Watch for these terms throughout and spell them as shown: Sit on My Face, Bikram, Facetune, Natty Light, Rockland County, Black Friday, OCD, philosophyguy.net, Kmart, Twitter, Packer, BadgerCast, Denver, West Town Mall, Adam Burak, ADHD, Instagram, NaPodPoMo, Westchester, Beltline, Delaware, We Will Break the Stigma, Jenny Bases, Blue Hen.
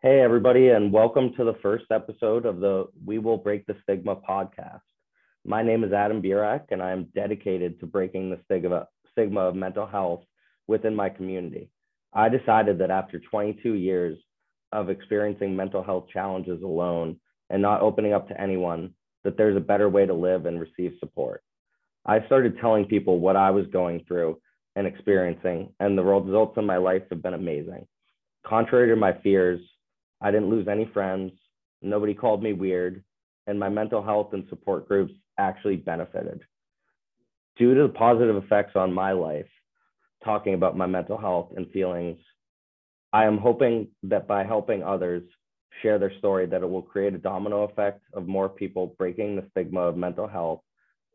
Hey, everybody, and welcome to the first episode of the We Will Break the Stigma podcast. My name is Adam Burak, and I am dedicated to breaking the stigma of mental health within my community. I decided that after 22 years of experiencing mental health challenges alone and not opening up to anyone, that there's a better way to live and receive support. I started telling people what I was going through and experiencing, and the results in my life have been amazing. Contrary to my fears, I didn't lose any friends, nobody called me weird, and my mental health and support groups actually benefited. Due to the positive effects on my life, talking about my mental health and feelings, I am hoping that by helping others share their story, that it will create a domino effect of more people breaking the stigma of mental health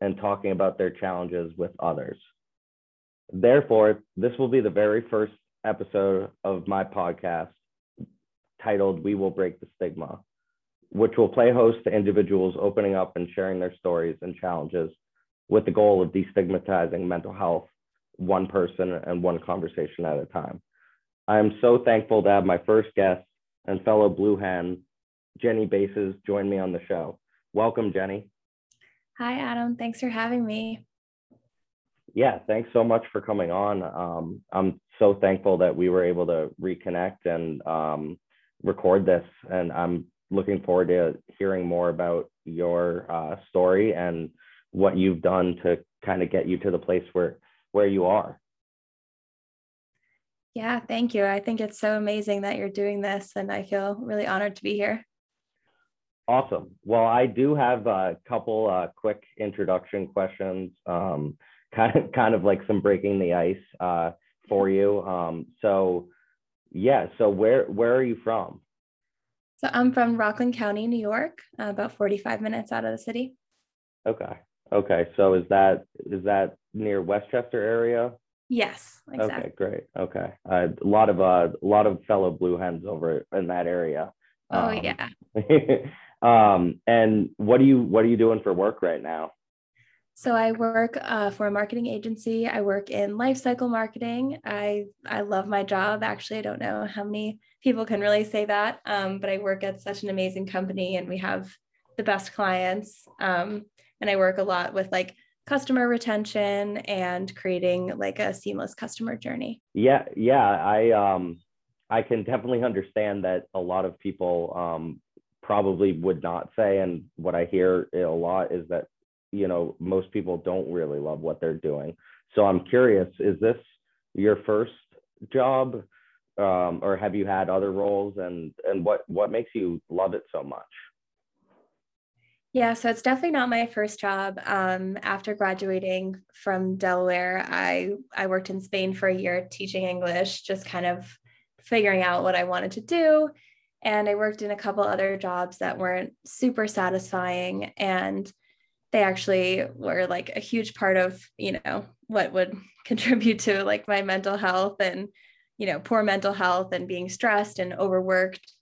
and talking about their challenges with others. Therefore, this will be the very first episode of my podcast, titled We Will Break the Stigma, which will play host to individuals opening up and sharing their stories and challenges with the goal of destigmatizing mental health, one person and one conversation at a time. I am so thankful to have my first guest and fellow Blue Hen, Jenny Bases, join me on the show. Welcome, Jenny. Hi, Adam. Thanks for having me. Yeah, thanks so much for coming on. I'm so thankful that we were able to reconnect and record this, and I'm looking forward to hearing more about your story and what you've done to kind of get you to the place where you are. Yeah, thank you. I think it's so amazing that you're doing this, and I feel really honored to be here. Awesome. Well, I do have a couple quick introduction questions, kind of like some breaking the ice for you. So where are you from? So I'm from Rockland County, New York, about 45 minutes out of the city. Okay. So is that near Westchester area? Yes, exactly. Okay, great. Okay, a lot of fellow Blue Hens over in that area. Oh yeah. And what are you doing for work right now? So I work for a marketing agency. I work in life cycle marketing. I love my job. Actually, I don't know how many people can really say that, but I work at such an amazing company and we have the best clients. And I work a lot with like customer retention and creating like a seamless customer journey. Yeah. I can definitely understand that a lot of people probably would not say, and what I hear a lot is that, you know, most people don't really love what they're doing. So I'm curious, is this your first job, or have you had other roles, and what makes you love it so much? Yeah, so it's definitely not my first job. After graduating from Delaware, I worked in Spain for a year teaching English, just kind of figuring out what I wanted to do. And I worked in a couple other jobs that weren't super satisfying, and they actually were like a huge part of, you know, what would contribute to like my mental health and, you know, poor mental health and being stressed and overworked.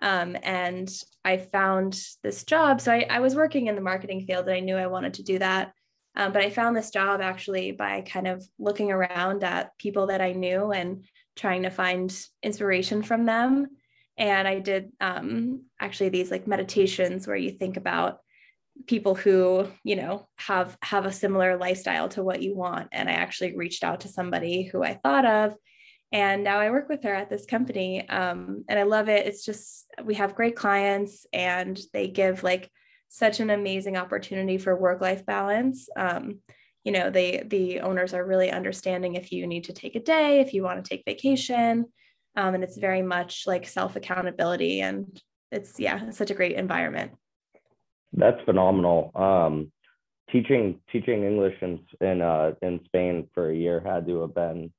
And I found this job. So I was working in the marketing field and I knew I wanted to do that. But I found this job actually by kind of looking around at people that I knew and trying to find inspiration from them. And I did actually these like meditations where you think about people who, you know, have a similar lifestyle to what you want. And I actually reached out to somebody who I thought of, and now I work with her at this company. And I love it. It's just, we have great clients and they give like such an amazing opportunity for work-life balance. You know, the owners are really understanding if you need to take a day, if you want to take vacation. And it's very much like self-accountability, and it's such a great environment. That's phenomenal. Teaching English in Spain for a year had to have been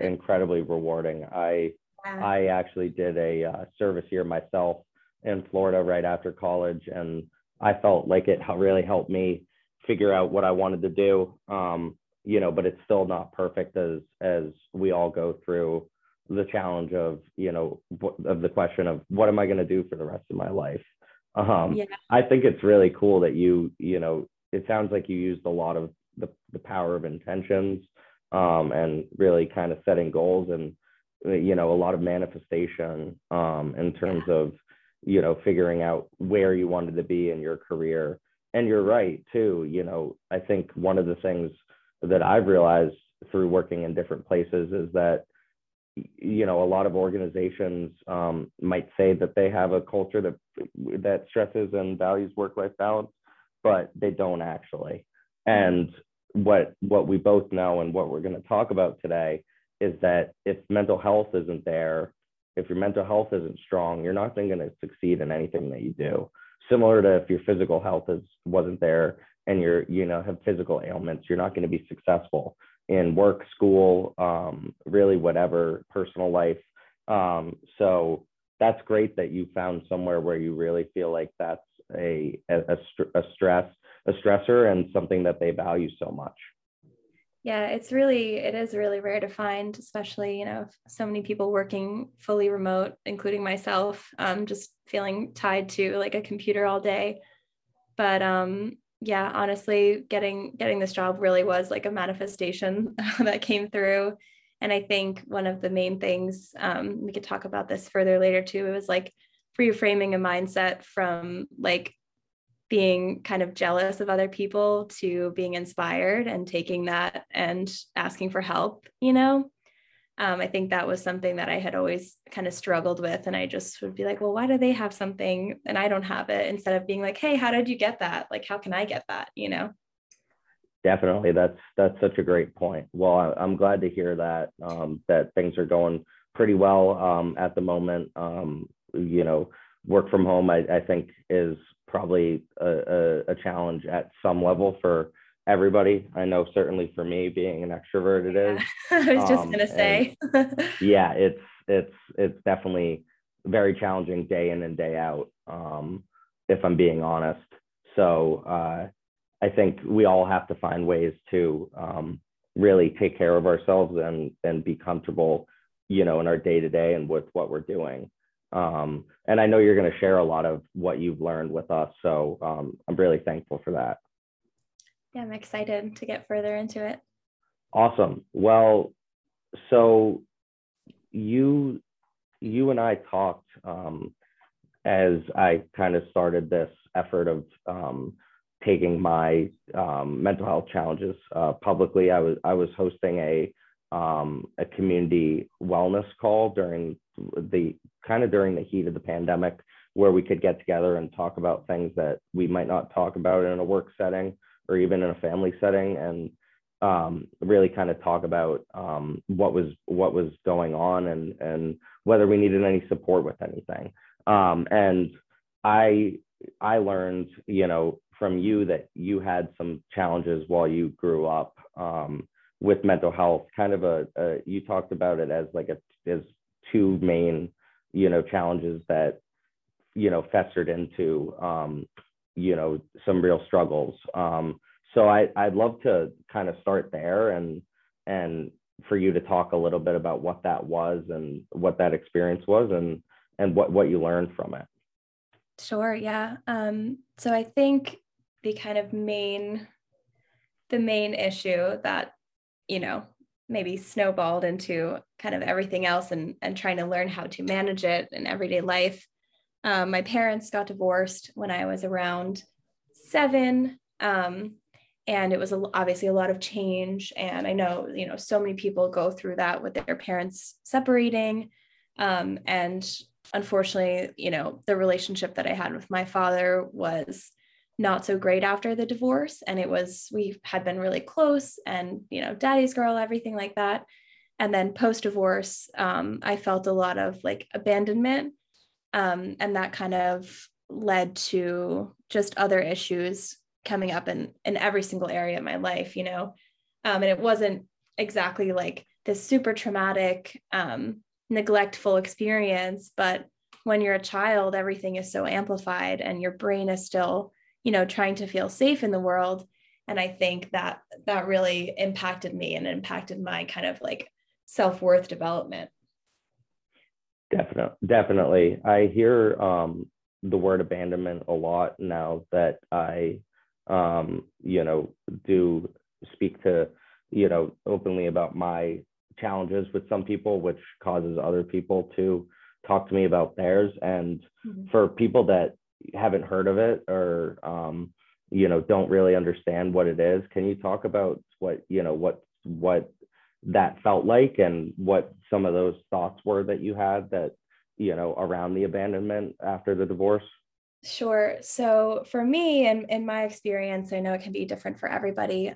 incredibly rewarding. I actually did a service year myself in Florida right after college, and I felt like it really helped me figure out what I wanted to do. You know, but it's still not perfect, as we all go through the challenge of, you know, of the question of what am I going to do for the rest of my life. Yeah. I think it's really cool that you know, it sounds like you used a lot of the power of intentions, and really kind of setting goals and you know, a lot of manifestation in terms of, you know, figuring out where you wanted to be in your career. And you're right, too. You know, I think one of the things that I've realized through working in different places is that, you know, a lot of organizations might say that they have a culture that stresses and values work-life balance, but they don't actually. And what we both know and what we're going to talk about today is that if mental health isn't there, if your mental health isn't strong, you're not going to succeed in anything that you do. Similar to if your physical health wasn't there and you're, you know, have physical ailments, you're not going to be successful in work, school, really whatever, personal life. So that's great that you found somewhere where you really feel like that's a stressor and something that they value so much. Yeah, it is really rare to find, especially, you know, so many people working fully remote, including myself, just feeling tied to like a computer all day. But yeah, honestly, getting this job really was like a manifestation that came through. And I think one of the main things, we could talk about this further later too, it was like reframing a mindset from like being kind of jealous of other people to being inspired and taking that and asking for help, you know? I think that was something that I had always kind of struggled with. And I just would be like, well, why do they have something and I don't have it? Instead of being like, hey, how did you get that? Like, how can I get that? You know? Definitely. That's such a great point. Well, I'm glad to hear that, that things are going pretty well at the moment. You know, work from home, I think is probably a challenge at some level for everybody. I know certainly for me, being an extrovert, it is. I was just gonna say. Yeah, it's definitely very challenging day in and day out, if I'm being honest. So I think we all have to find ways to really take care of ourselves and be comfortable, you know, in our day to day and with what we're doing. And I know you're going to share a lot of what you've learned with us. So I'm really thankful for that. Yeah, I'm excited to get further into it. Awesome. Well, so you and I talked as I kind of started this effort of taking my mental health challenges publicly. I was hosting a community wellness call during the heat of the pandemic, where we could get together and talk about things that we might not talk about in a work setting or even in a family setting, and really kind of talk about what was going on and whether we needed any support with anything. And I learned, you know, from you that you had some challenges while you grew up with mental health. Kind of you talked about it as like as two main, you know, challenges that, you know, festered into, you know, some real struggles. So I'd love to kind of start there and for you to talk a little bit about what that was and what that experience was and what you learned from it. Sure. Yeah. So I think the main issue that, you know, maybe snowballed into kind of everything else and trying to learn how to manage it in everyday life. My parents got divorced when I was around 7. And it was obviously a lot of change. And I know, you know, so many people go through that with their parents separating. And unfortunately, you know, the relationship that I had with my father was not so great after the divorce. And we had been really close and, you know, daddy's girl, everything like that. And then post-divorce, I felt a lot of like abandonment. And that kind of led to just other issues coming up in every single area of my life, you know? And it wasn't exactly like this super traumatic, neglectful experience, but when you're a child, everything is so amplified and your brain is still, you know, trying to feel safe in the world. And I think that really impacted me and impacted my kind of like self-worth development. Definitely. I hear the word abandonment a lot now that I, you know, do speak to, you know, openly about my challenges with some people, which causes other people to talk to me about theirs. And for people that haven't heard of it or, you know, don't really understand what it is, can you talk about what, you know, what that felt like and what some of those thoughts were that you had that, you know, around the abandonment after the divorce? Sure. So for me, and in my experience, I know it can be different for everybody.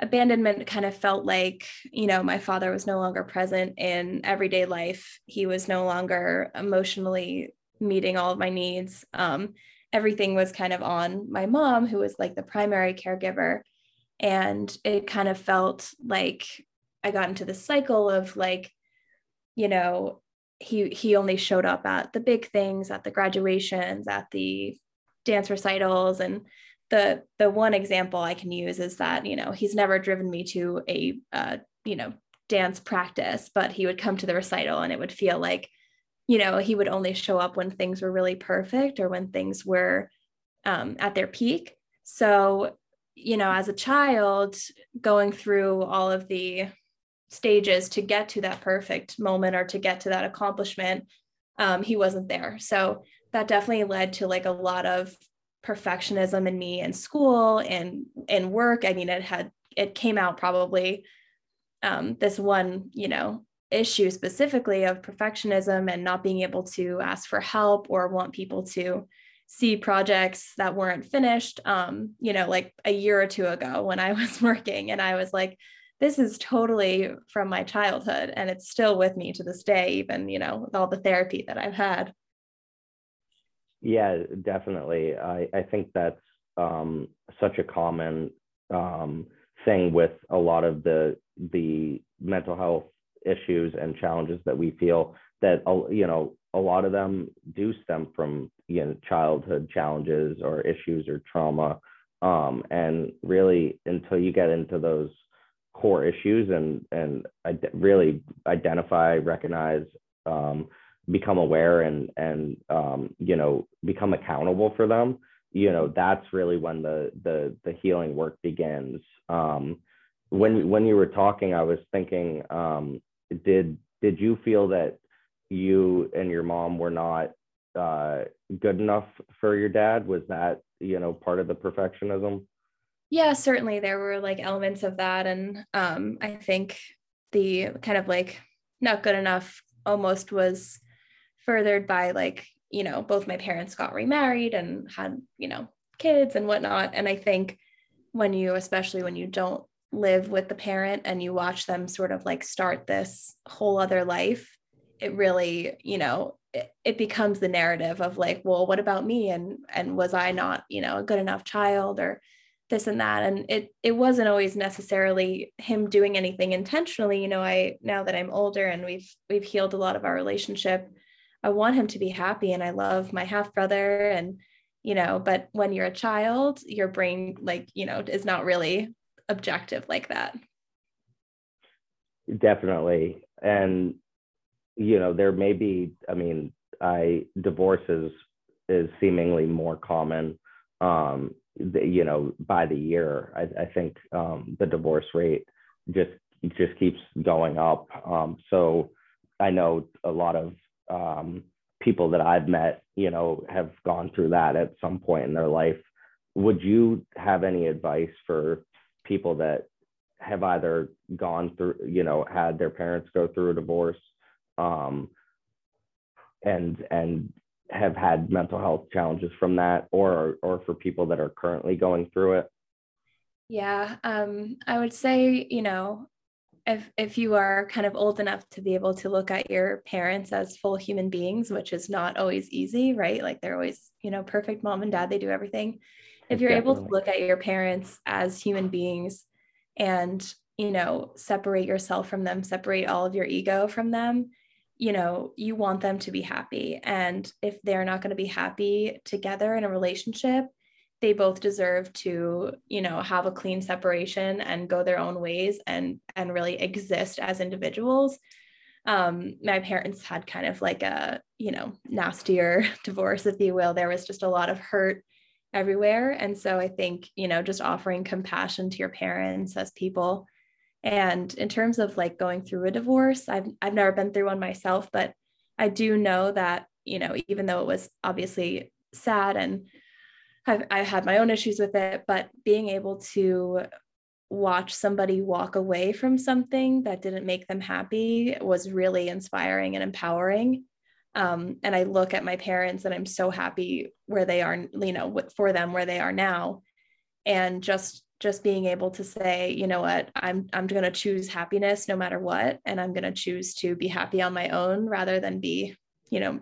Abandonment kind of felt like, you know, my father was no longer present in everyday life. He was no longer emotionally meeting all of my needs. Everything was kind of on my mom, who was like the primary caregiver. And it kind of felt like I got into this cycle of like, you know, he only showed up at the big things, at the graduations, at the dance recitals. And the one example I can use is that, you know, he's never driven me to a, you know, dance practice, but he would come to the recital and it would feel like, you know, he would only show up when things were really perfect or when things were at their peak. So, you know, as a child going through all of the stages to get to that perfect moment or to get to that accomplishment, he wasn't there. So that definitely led to like a lot of perfectionism in me in school and in work. I mean, it came out probably this one, you know, issue specifically of perfectionism and not being able to ask for help or want people to see projects that weren't finished, you know, like a year or two ago when I was working and I was like, this is totally from my childhood and it's still with me to this day, even, you know, with all the therapy that I've had. Yeah, definitely. I think that's such a common thing with a lot of the mental health issues and challenges that we feel that, you know, a lot of them do stem from, you know, childhood challenges or issues or trauma. And really, until you get into those core issues and really identify, recognize, become aware and you know, become accountable for them, you know, that's really when the healing work begins. When you were talking, I was thinking, did you feel that you and your mom were not good enough for your dad? Was that, you know, part of the perfectionism? Yeah, certainly there were like elements of that. And I think the kind of like not good enough almost was furthered by like, you know, both my parents got remarried and had, you know, kids and whatnot. And I think when you, especially when you don't live with the parent and you watch them sort of like start this whole other life, it really, you know, it becomes the narrative of like, well, what about me? And was I not, you know, a good enough child or this and that. And it wasn't always necessarily him doing anything intentionally. You know, now that I'm older and we've healed a lot of our relationship, I want him to be happy and I love my half brother and, you know, but when you're a child, your brain, like, you know, is not really objective like that. Definitely. And, you know, there may be, I mean, divorces is seemingly more common, you know, by the year. I think the divorce rate just keeps going up. So I know a lot of people that I've met, you know, have gone through that at some point in their life. Would you have any advice for people that have either gone through, you know, had their parents go through a divorce and have had mental health challenges from that, or for people that are currently going through it? Yeah. I would say, you know, if you are kind of old enough to be able to look at your parents as full human beings, which is not always easy, right? Like they're always, you know, perfect mom and dad, they do everything. If you're able to look at your parents as human beings and, you know, separate yourself from them, separate all of your ego from them, you know, you want them to be happy. And if they're not going to be happy together in a relationship, they both deserve to, you know, have a clean separation and go their own ways and really exist as individuals. My parents had kind of like a, you know, nastier divorce, if you will. There was just a lot of hurt everywhere. And so I think, you know, just offering compassion to your parents as people And in terms of like going through a divorce, I've never been through one myself, but I do know that, you know, even though it was obviously sad and I had my own issues with it, but being able to watch somebody walk away from something that didn't make them happy was really inspiring and empowering. And I look at my parents and I'm so happy where they are, you know, for them, where they are now. And just being able to say, you know what, I'm going to choose happiness no matter what. And I'm going to choose to be happy on my own rather than be, you know,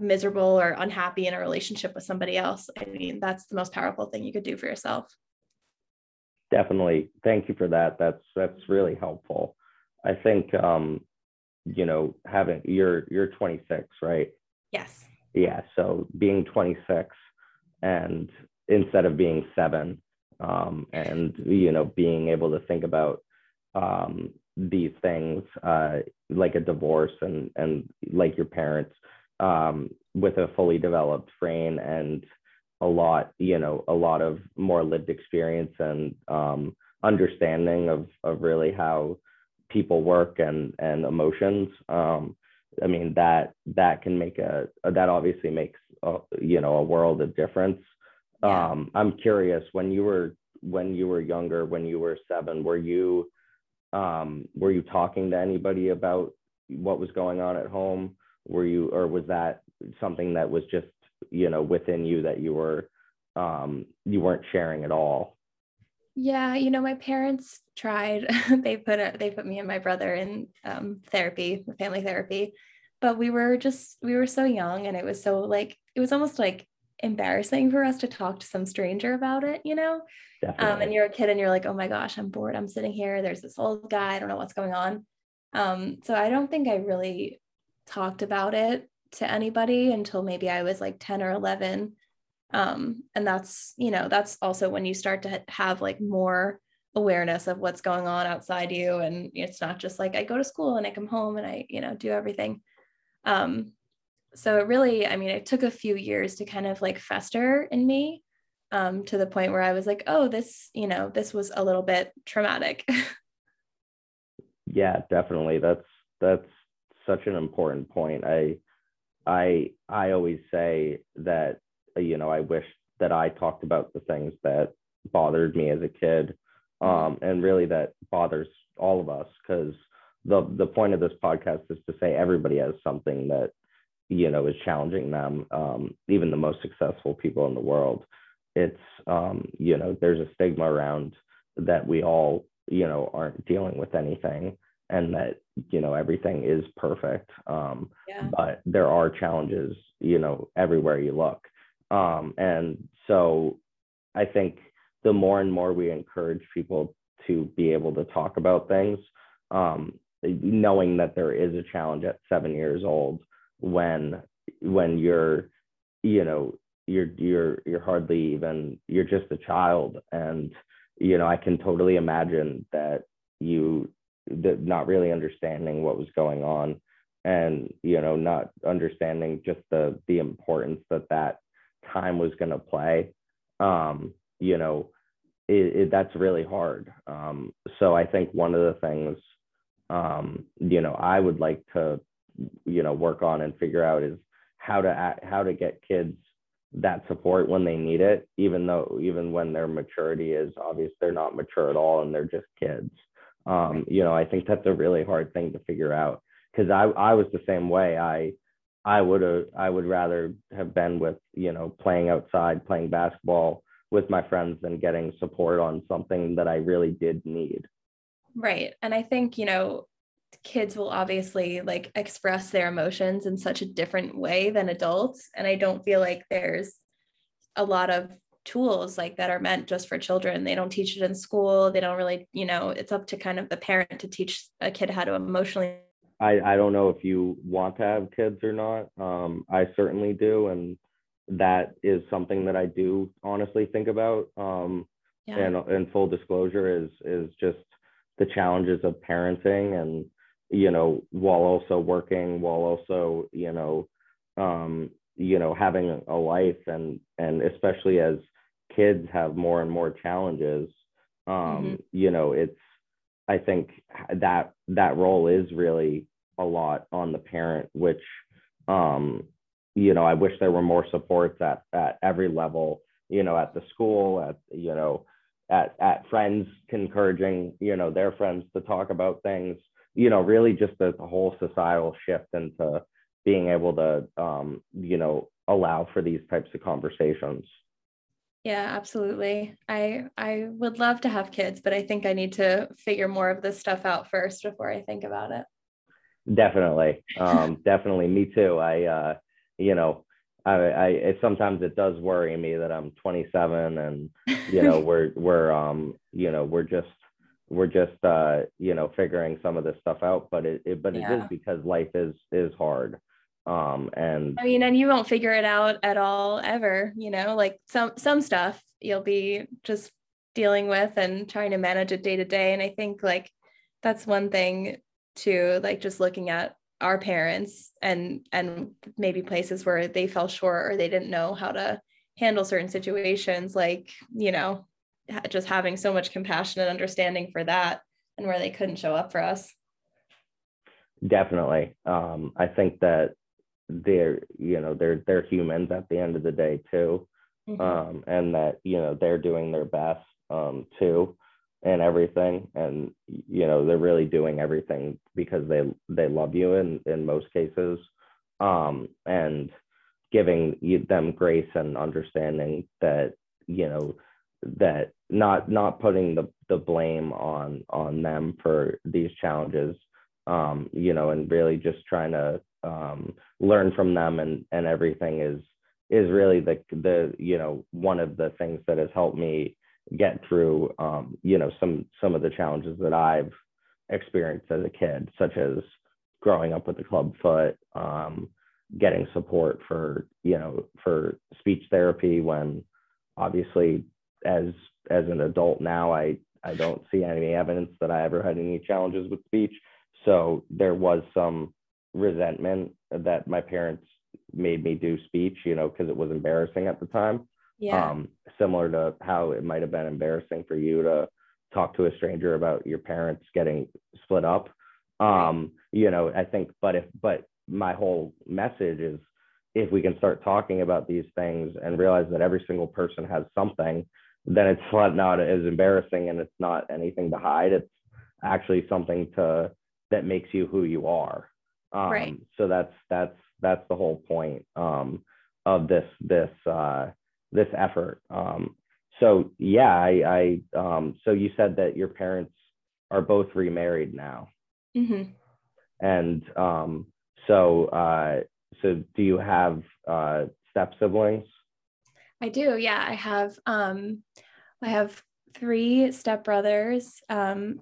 miserable or unhappy in a relationship with somebody else. I mean, that's the most powerful thing you could do for yourself. Definitely. Thank you for that. That's really helpful. I think, you know, having you're 26, right? Yes. Yeah. So being 26 and instead of being 7, and, you know, being able to think about, these things, like a divorce and like your parents, with a fully developed brain and a lot of more lived experience and, understanding of really how people work and emotions. I mean, that can make that obviously makes, you know, a world of difference. Yeah. I'm curious, when you were younger, when you were 7, were you talking to anybody about what was going on at home? Or was that something that was just, you know, within you that you weren't sharing at all? Yeah. You know, my parents tried, they put me and my brother in therapy, family therapy, but we were so young and it was so like, it was almost like embarrassing for us to talk to some stranger about it, you know? And you're a kid and you're like, oh my gosh, I'm bored. I'm sitting here. There's this old guy. I don't know what's going on. So I don't think I really talked about it to anybody until maybe I was like 10 or 11. And that's, you know, that's also when you start to have like more awareness of what's going on outside you. And it's not just like I go to school and I come home and I, you know, do everything. So it really, I mean, it took a few years to kind of like fester in me, to the point where I was like, oh, this, you know, this was a little bit traumatic. Yeah, definitely. That's such an important point. I always say that, you know, I wish that I talked about the things that bothered me as a kid, and really that bothers all of us, because the point of this podcast is to say everybody has something that, you know, is challenging them, even the most successful people in the world. It's, you know, there's a stigma around that we all, you know, aren't dealing with anything and that, you know, everything is perfect. But there are challenges, you know, everywhere you look. And so I think the more and more we encourage people to be able to talk about things, knowing that there is a challenge at 7 years old, when you're, you know, you're hardly even, you're just a child. And, you know, I can totally imagine that not really understanding what was going on and, you know, not understanding just the importance that time was going to play, you know, that's really hard. So I think one of the things, you know, I would like to, you know, work on and figure out is how to get kids that support when they need it, even when their maturity is obvious, they're not mature at all and they're just kids. You know, I think that's a really hard thing to figure out, because I was the same way. I would rather have been with, you know, playing outside, playing basketball with my friends than getting support on something that I really did need. Right. And I think, you know, kids will obviously like express their emotions in such a different way than adults. And I don't feel like there's a lot of tools like that are meant just for children. They don't teach it in school. They don't really, you know, it's up to kind of the parent to teach a kid how to emotionally. I don't know if you want to have kids or not. I certainly do. And that is something that I do honestly think about. And full disclosure is just the challenges of parenting and, you know, while also working, while also, you know, having a life and especially as kids have more and more challenges, you know, it's, I think that that role is really a lot on the parent, which, you know, I wish there were more supports at every level, you know, at the school, at, you know, at friends encouraging, you know, their friends to talk about things, you know, really just the whole societal shift into being able to, you know, allow for these types of conversations. Yeah, absolutely. I would love to have kids, but I think I need to figure more of this stuff out first before I think about it. Definitely. Definitely. Me too. You know, I sometimes it does worry me that I'm 27 and, you know, you know, we're just, you know, figuring some of this stuff out, but it is because life is hard. And I mean, and you won't figure it out at all ever, you know, like some stuff you'll be just dealing with and trying to manage it day to day. And I think like, that's one thing too, like just looking at our parents and maybe places where they fell short or they didn't know how to handle certain situations, like, you know, just having so much compassion and understanding for that and where they couldn't show up for us. Definitely. I think that they're, you know, they're humans at the end of the day too. Mm-hmm. And that, you know, they're doing their best, too, and everything. And, you know, they're really doing everything because they love you in most cases. And giving them grace and understanding that, you know, that not putting the blame on them for these challenges, you know, and really just trying to, learn from them and everything is really the, you know, one of the things that has helped me get through, you know, some of the challenges that I've experienced as a kid, such as growing up with a clubfoot, getting support for, you know, for speech therapy, when obviously as an adult now, I don't see any evidence that I ever had any challenges with speech. So there was some resentment that my parents made me do speech, you know, because it was embarrassing at the time. Yeah. Similar to how it might have been embarrassing for you to talk to a stranger about your parents getting split up. You know, I think, but my whole message is, if we can start talking about these things and realize that every single person has something, then it's not as embarrassing and it's not anything to hide. It's actually something that makes you who you are. Right. So that's the whole point of this effort. So yeah, so you said that your parents are both remarried now. Mm-hmm. And so do you have step siblings? I do. Yeah, I have 3 stepbrothers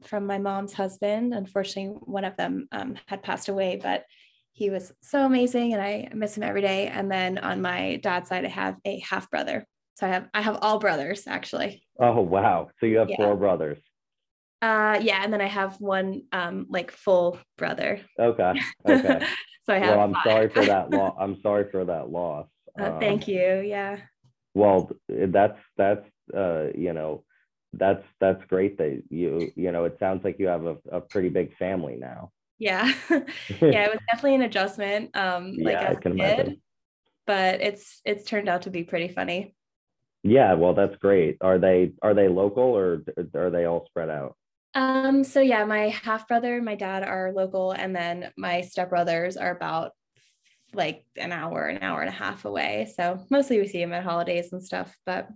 from my mom's husband. Unfortunately, one of them had passed away, but he was so amazing and I miss him every day. And then on my dad's side, I have a half brother. So I have all brothers actually. Oh, wow. So you have 4 brothers. Yeah. And then I have one like full brother. Okay. So I have, well, I'm sorry for that loss. Thank you. Yeah. Well, that's, you know, that's great that you know, it sounds like you have a pretty big family now. Yeah. Yeah. It was definitely an adjustment. Like as a kid, imagine. But it's turned out to be pretty funny. Yeah. Well, that's great. Are they local or are they all spread out? So yeah, my half brother and my dad are local. And then my stepbrothers are about like an hour and a half away. So mostly we see them at holidays and stuff, but.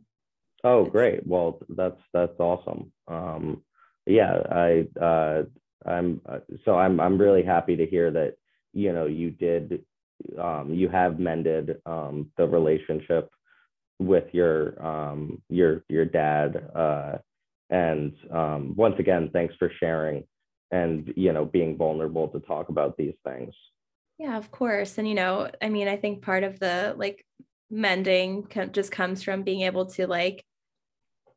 Oh, great. Well, that's awesome. Yeah, I'm really happy to hear that, you know, you did, you have mended, the relationship with your dad. And, once again, thanks for sharing and, you know, being vulnerable to talk about these things. Yeah, of course. And, you know, I mean, I think part of the like mending just comes from being able to like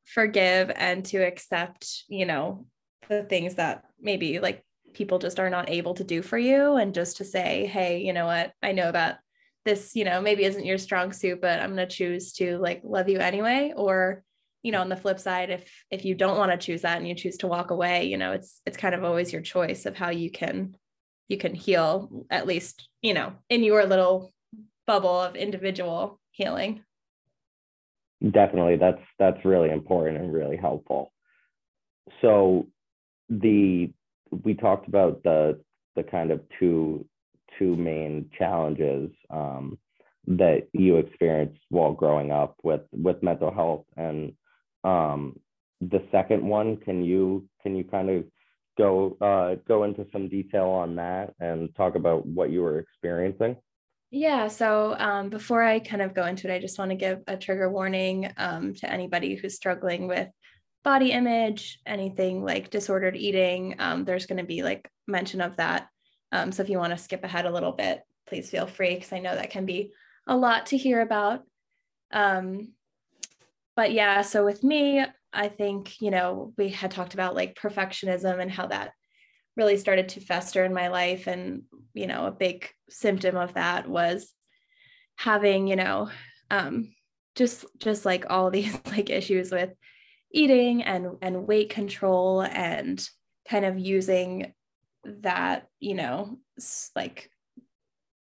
forgive and to accept, you know, the things that maybe like people just are not able to do for you, and just to say, hey, you know what, I know that this, you know, maybe isn't your strong suit, but I'm going to choose to like love you anyway, or you know, on the flip side, if you don't want to choose that and you choose to walk away, you know, it's kind of always your choice of how you can heal, at least, you know, in your little bubble of individual healing. Definitely. That's really important and really helpful. So we talked about the kind of two main challenges that you experienced while growing up with mental health. And the second one, can you kind of go into some detail on that and talk about what you were experiencing? Yeah. So before I kind of go into it, I just want to give a trigger warning to anybody who's struggling with body image, anything like disordered eating. There's going to be like mention of that. So if you want to skip ahead a little bit, please feel free, because I know that can be a lot to hear about. But yeah, so with me, I think, you know, we had talked about like perfectionism and how that really started to fester in my life. And, you know, a big symptom of that was having, you know, just like all these like issues with eating and weight control, and kind of using that, you know, like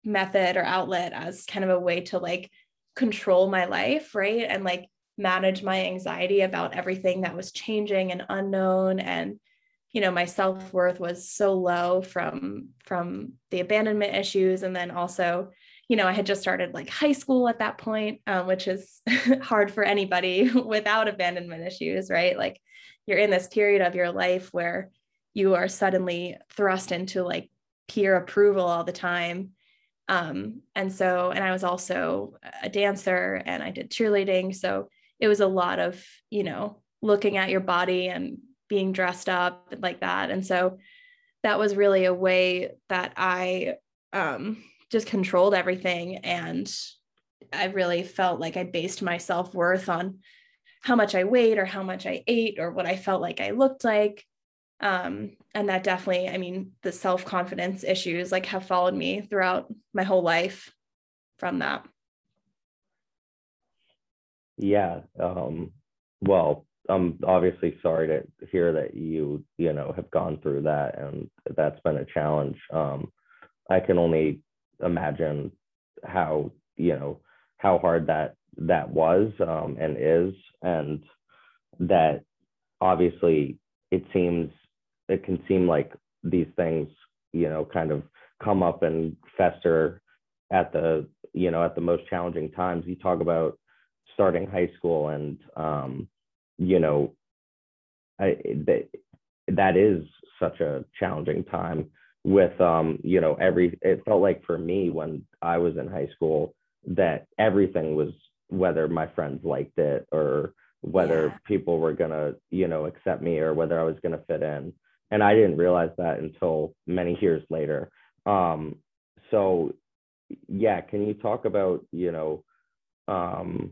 method or outlet as kind of a way to like control my life, right? And like manage my anxiety about everything that was changing and unknown. And, you know, my self-worth was so low from the abandonment issues. And then also, you know, I had just started like high school at that point, which is hard for anybody without abandonment issues, right? Like you're in this period of your life where you are suddenly thrust into like peer approval all the time. And I was also a dancer and I did cheerleading. So it was a lot of, you know, looking at your body and being dressed up like that. And so that was really a way that I just controlled everything. And I really felt like I based my self-worth on how much I weighed or how much I ate or what I felt like I looked like. And that definitely, I mean, the self-confidence issues like have followed me throughout my whole life from that. Yeah. Well, I'm obviously sorry to hear that you know, have gone through that, and that's been a challenge. I can only imagine how, you know, how hard that was, and is, and that obviously it can seem like these things, you know, kind of come up and fester at the, you know, at the most challenging times. You talk about starting high school and, you know, that is such a challenging time with, you know, it felt like for me when I was in high school that everything was whether my friends liked it or whether people were going to, you know, accept me or whether I was going to fit in. And I didn't realize that until many years later. So yeah, can you talk about, you know,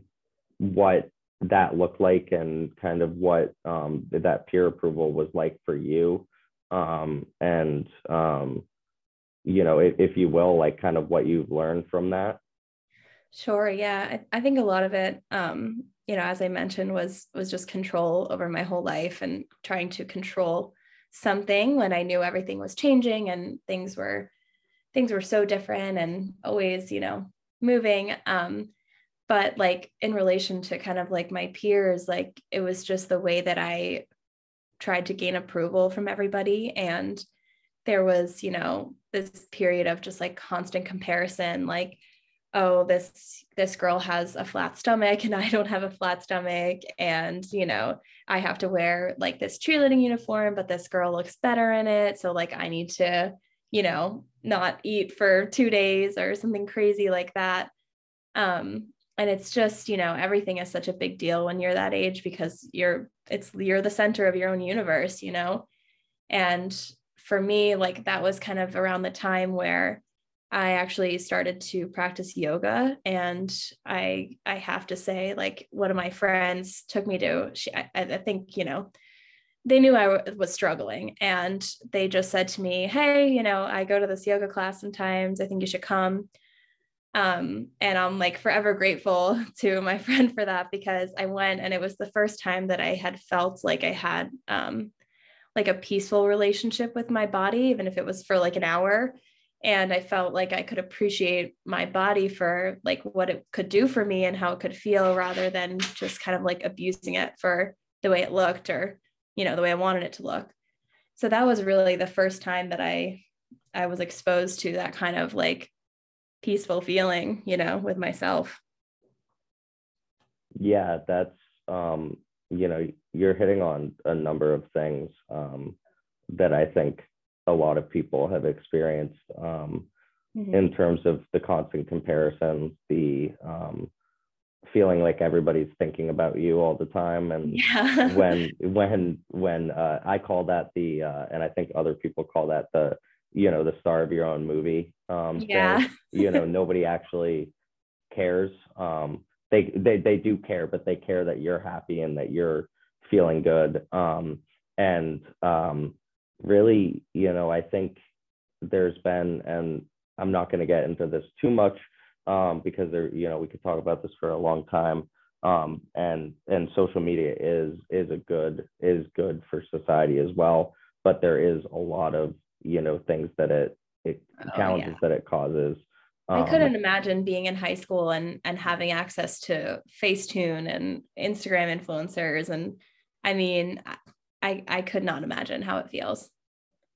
what that looked like and kind of what that peer approval was like for you? You know, if you will, like kind of what you've learned from that? Sure. Yeah. I think a lot of it, you know, as I mentioned, was just control over my whole life and trying to control something when I knew everything was changing and things were so different and always, you know, moving. But like in relation to kind of like my peers, like it was just the way that I tried to gain approval from everybody. And there was, you know, this period of just like constant comparison, like, oh, this girl has a flat stomach and I don't have a flat stomach. And, you know, I have to wear like this cheerleading uniform, but this girl looks better in it. So like, I need to, you know, not eat for 2 days or something crazy like that. And it's just, you know, everything is such a big deal when you're that age because you're the center of your own universe, you know? And for me, like that was kind of around the time where I actually started to practice yoga. And I have to say, like, one of my friends took me to, I think, you know, they knew I was struggling and they just said to me, hey, you know, I go to this yoga class sometimes, I think you should come. And I'm like forever grateful to my friend for that, because I went and it was the first time that I had felt like I had like a peaceful relationship with my body, even if it was for like an hour. And I felt like I could appreciate my body for like what it could do for me and how it could feel, rather than just kind of like abusing it for the way it looked, or, you know, the way I wanted it to look. So that was really the first time that I was exposed to that kind of like peaceful feeling, you know, with myself. Yeah, that's, you know, you're hitting on a number of things that I think a lot of people have experienced in terms of the constant comparison, the feeling like everybody's thinking about you all the time. And yeah. when I call that the, and I think other people call that the, you know, the star of your own movie. Yeah. So, you know, nobody actually cares. They do care, but they care that you're happy and that you're feeling good. Really, you know, I think there's been, and I'm not going to get into this too much because there, you know, we could talk about this for a long time. And social media is good for society as well, but there is a lot of, you know, things that it challenges that it causes. I couldn't imagine being in high school and having access to Facetune and Instagram influencers, and I mean, I could not imagine how it feels.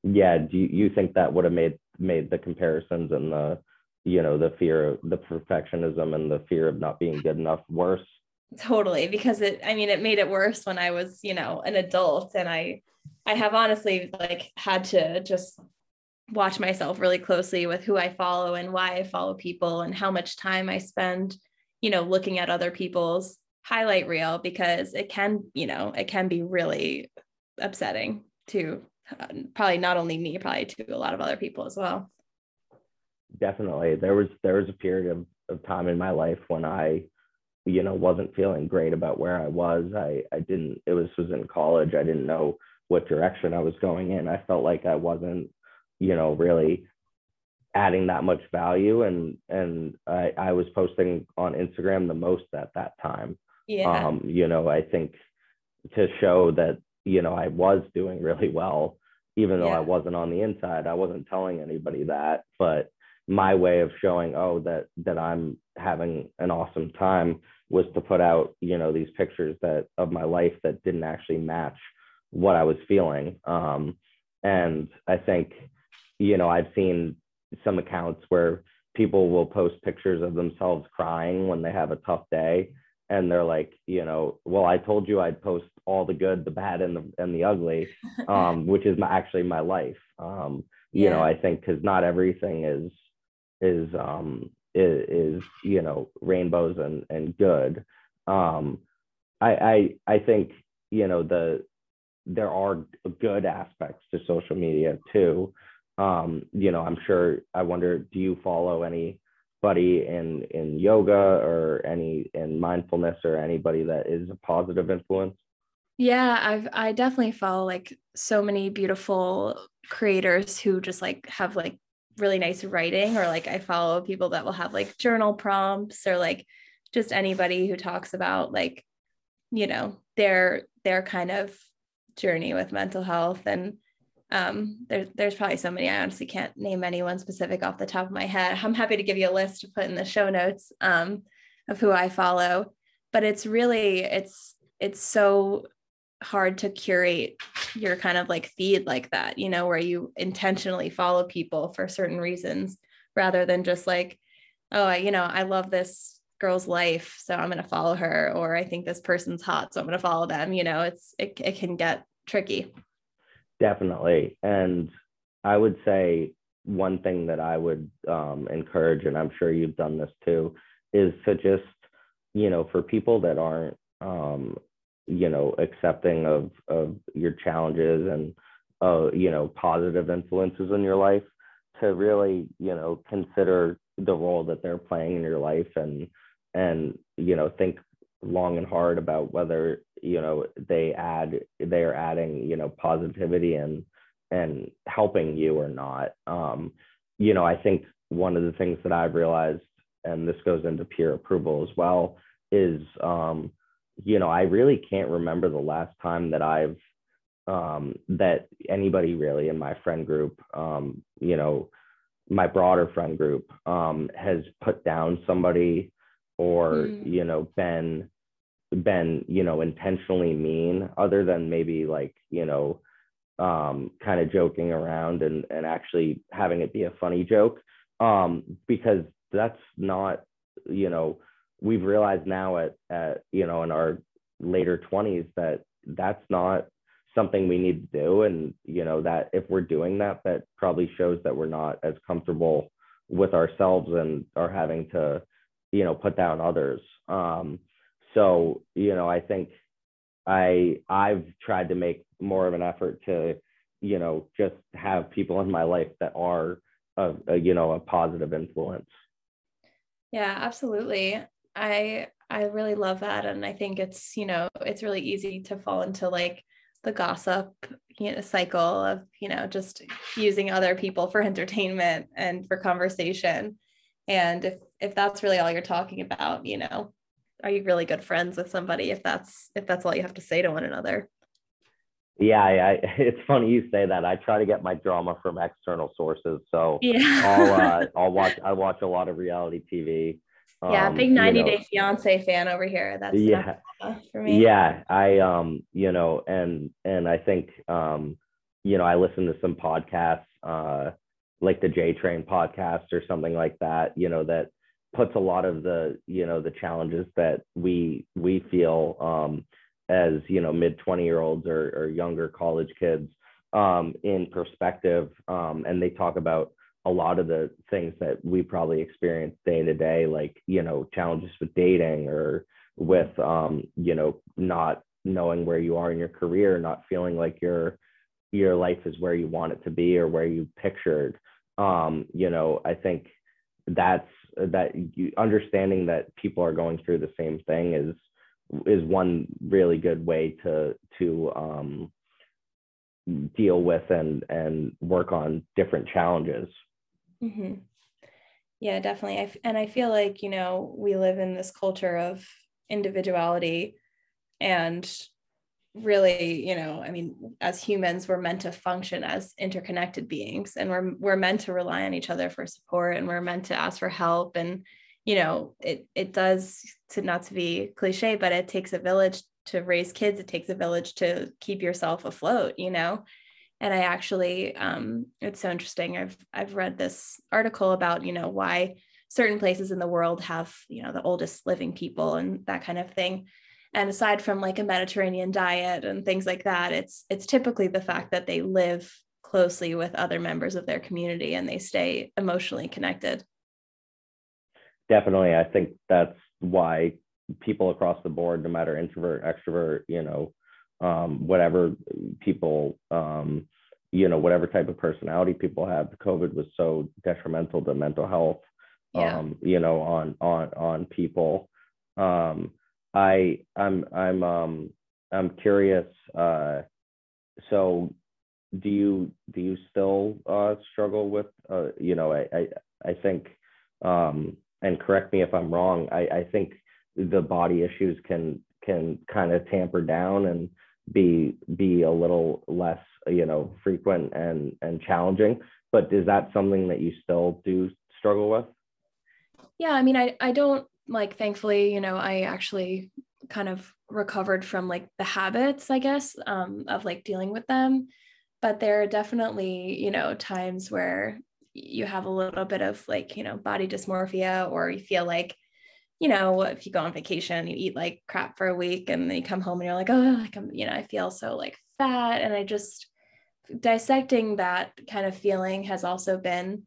Yeah. Do you think that would have made the comparisons and the, you know, the fear, the perfectionism and the fear of not being good enough worse? Totally. Because it made it worse when I was, you know, an adult, and I have honestly like had to just watch myself really closely with who I follow and why I follow people and how much time I spend, you know, looking at other people's highlight reel, because it can, you know, it can be really upsetting to probably not only me, probably to a lot of other people as well. Definitely. There was a period of time in my life when I, you know, wasn't feeling great about where I was. It was in college. I didn't know what direction I was going in. I felt like I wasn't, you know, really adding that much value. And I was posting on Instagram the most at that time. Yeah. You know, I think to show that, you know, I was doing really well, even though I wasn't on the inside. I wasn't telling anybody that, but my way of showing, that I'm having an awesome time was to put out, you know, these pictures of my life that didn't actually match what I was feeling. And I think, you know, I've seen some accounts where people will post pictures of themselves crying when they have a tough day. And they're like, you know, well, I told you I'd post all the good, the bad, and the ugly, which is actually my life. You know, I think because not everything is you know, rainbows and good. I think, you know, there are good aspects to social media too. You know, I'm sure. I wonder, do you follow anybody in yoga or any in mindfulness, or anybody that is a positive influence? Yeah, I definitely follow like so many beautiful creators who just like have like really nice writing, or like I follow people that will have like journal prompts, or like just anybody who talks about like, you know, their kind of journey with mental health. And there's probably so many, I honestly can't name anyone specific off the top of my head. I'm happy to give you a list to put in the show notes of who I follow, but it's so hard to curate your kind of like feed like that, you know, where you intentionally follow people for certain reasons, rather than just like, oh, you know, I love this girl's life, so I'm going to follow her, or I think this person's hot, so I'm going to follow them. You know, it can get tricky. Definitely. And I would say one thing that I would encourage, and I'm sure you've done this too, is to just, you know, for people that aren't, you know, accepting of your challenges and, you know, positive influences in your life, to really, you know, consider the role that they're playing in your life, and, you know, think long and hard about whether, you know, they are adding, you know, positivity and helping you or not. You know, I think one of the things that I've realized and this goes into peer approval as well, is, you know, I really can't remember the last time that I've, that anybody really in my friend group, you know, my broader friend group, has put down somebody or, you know, been, you know, intentionally mean, other than maybe like, you know, kind of joking around and actually having it be a funny joke, because that's not, you know, we've realized now at, you know, in our later 20s that that's not something we need to do. And, you know, that if we're doing that, that probably shows that we're not as comfortable with ourselves and are having to, you know, put down others. So, you know, I think I've tried to make more of an effort to, you know, just have people in my life that are, you know, a positive influence. Yeah, absolutely. I really love that. And I think it's, you know, it's really easy to fall into like the gossip, you know, cycle of, you know, just using other people for entertainment and for conversation. And if that's really all you're talking about, you know, are you really good friends with somebody if that's all you have to say to one another? Yeah, it's funny you say that. I try to get my drama from external sources, so yeah. I watch a lot of reality TV. Yeah, big 90 you know, Day Fiance fan over here. That's yeah, for me. Yeah, I you know, and I think you know, I listen to some podcasts, like the J Train podcast or something like that. You know, that puts a lot of the, you know, the challenges that we feel as, you know, mid 20-year-olds or younger college kids in perspective. And they talk about a lot of the things that we probably experience day to day, like, you know, challenges with dating or with, you know, not knowing where you are in your career, not feeling like your life is where you want it to be or where you pictured. You know, I think understanding that people are going through the same thing is one really good way to deal with and work on different challenges. Mm-hmm. Yeah, definitely. I feel like, you know, we live in this culture of individuality, and really, you know, I mean, as humans, we're meant to function as interconnected beings, and we're meant to rely on each other for support, and we're meant to ask for help. And, you know, it does, to not to be cliche, but it takes a village to raise kids. It takes a village to keep yourself afloat, you know? And I actually, it's so interesting. I've read this article about, you know, why certain places in the world have, you know, the oldest living people and that kind of thing. And aside from like a Mediterranean diet and things like that, it's typically the fact that they live closely with other members of their community and they stay emotionally connected. Definitely. I think that's why people across the board, no matter introvert, extrovert, you know, whatever people, you know, whatever type of personality people have, COVID was so detrimental to mental health, yeah. You know, on people. I'm curious. So do you still struggle with, you know, I think, and correct me if I'm wrong, I think the body issues can kind of tamper down and be a little less, you know, frequent and challenging, but is that something that you still do struggle with? Yeah. I mean, I don't, like, thankfully, you know, I actually kind of recovered from like the habits, I guess, of like dealing with them, but there are definitely, you know, times where you have a little bit of like, you know, body dysmorphia, or you feel like, you know, if you go on vacation, you eat like crap for a week and then you come home and you're like, oh, like I'm, you know, I feel so like fat. And I just, dissecting that kind of feeling has also been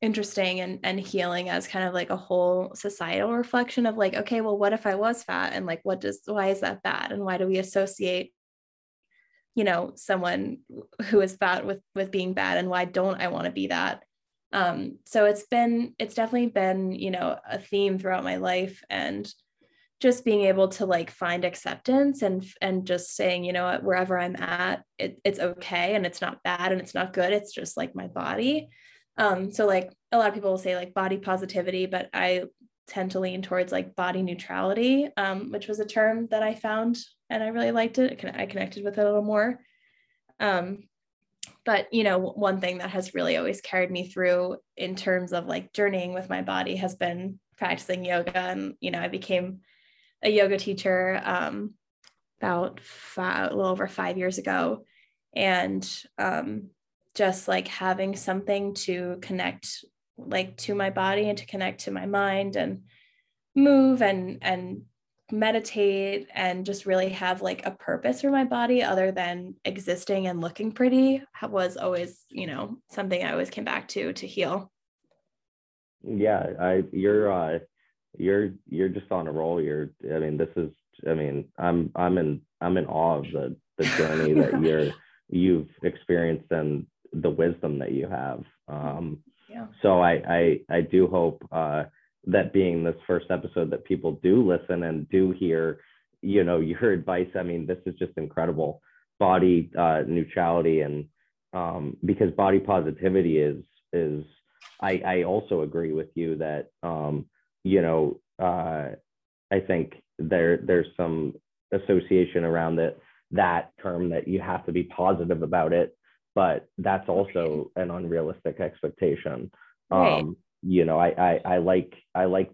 interesting and healing as kind of like a whole societal reflection of like, okay, well, what if I was fat? And like, why is that bad? And why do we associate, you know, someone who is fat with being bad? And why don't I want to be that? So it's definitely been, you know, a theme throughout my life, and just being able to like find acceptance and just saying, you know, wherever I'm at, it's okay. And it's not bad and it's not good. It's just like my body. So like a lot of people will say like body positivity, but I tend to lean towards like body neutrality, which was a term that I found and I really liked it. I connected with it a little more. But, you know, one thing that has really always carried me through in terms of like journeying with my body has been practicing yoga. And, you know, I became a yoga teacher about a little over 5 years ago. And just like having something to connect like to my body and to connect to my mind and move and meditate and just really have like a purpose for my body other than existing and looking pretty was always, you know, something I always came back to heal. Yeah. You're just on a roll. I'm in awe of the journey that you've experienced and the wisdom that you have. Yeah. So I do hope that being this first episode that people do listen and do hear, you know, your advice. I mean, this is just incredible, body neutrality, and because body positivity is I also agree with you that, you know, I think there's some association around it, that term that you have to be positive about it, but that's also an unrealistic expectation. Right. You know, I like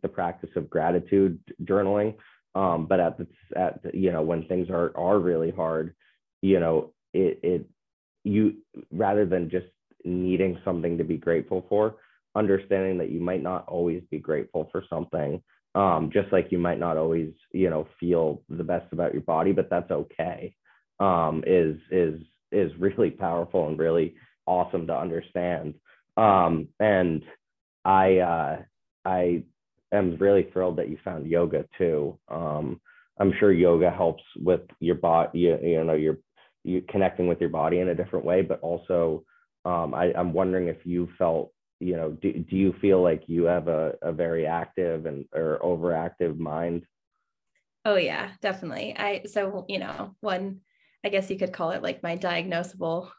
the practice of gratitude journaling, but you know, when things are really hard, you know, you rather than just needing something to be grateful for, understanding that you might not always be grateful for something, just like you might not always, you know, feel the best about your body, but that's okay, is really powerful and really awesome to understand. And I am really thrilled that you found yoga too. I'm sure yoga helps with your body, you know, you're connecting with your body in a different way, but also I'm wondering if you felt, you know, do you feel like you have a very active or overactive mind? Oh yeah, definitely. So, you know, one, I guess you could call it like my diagnosable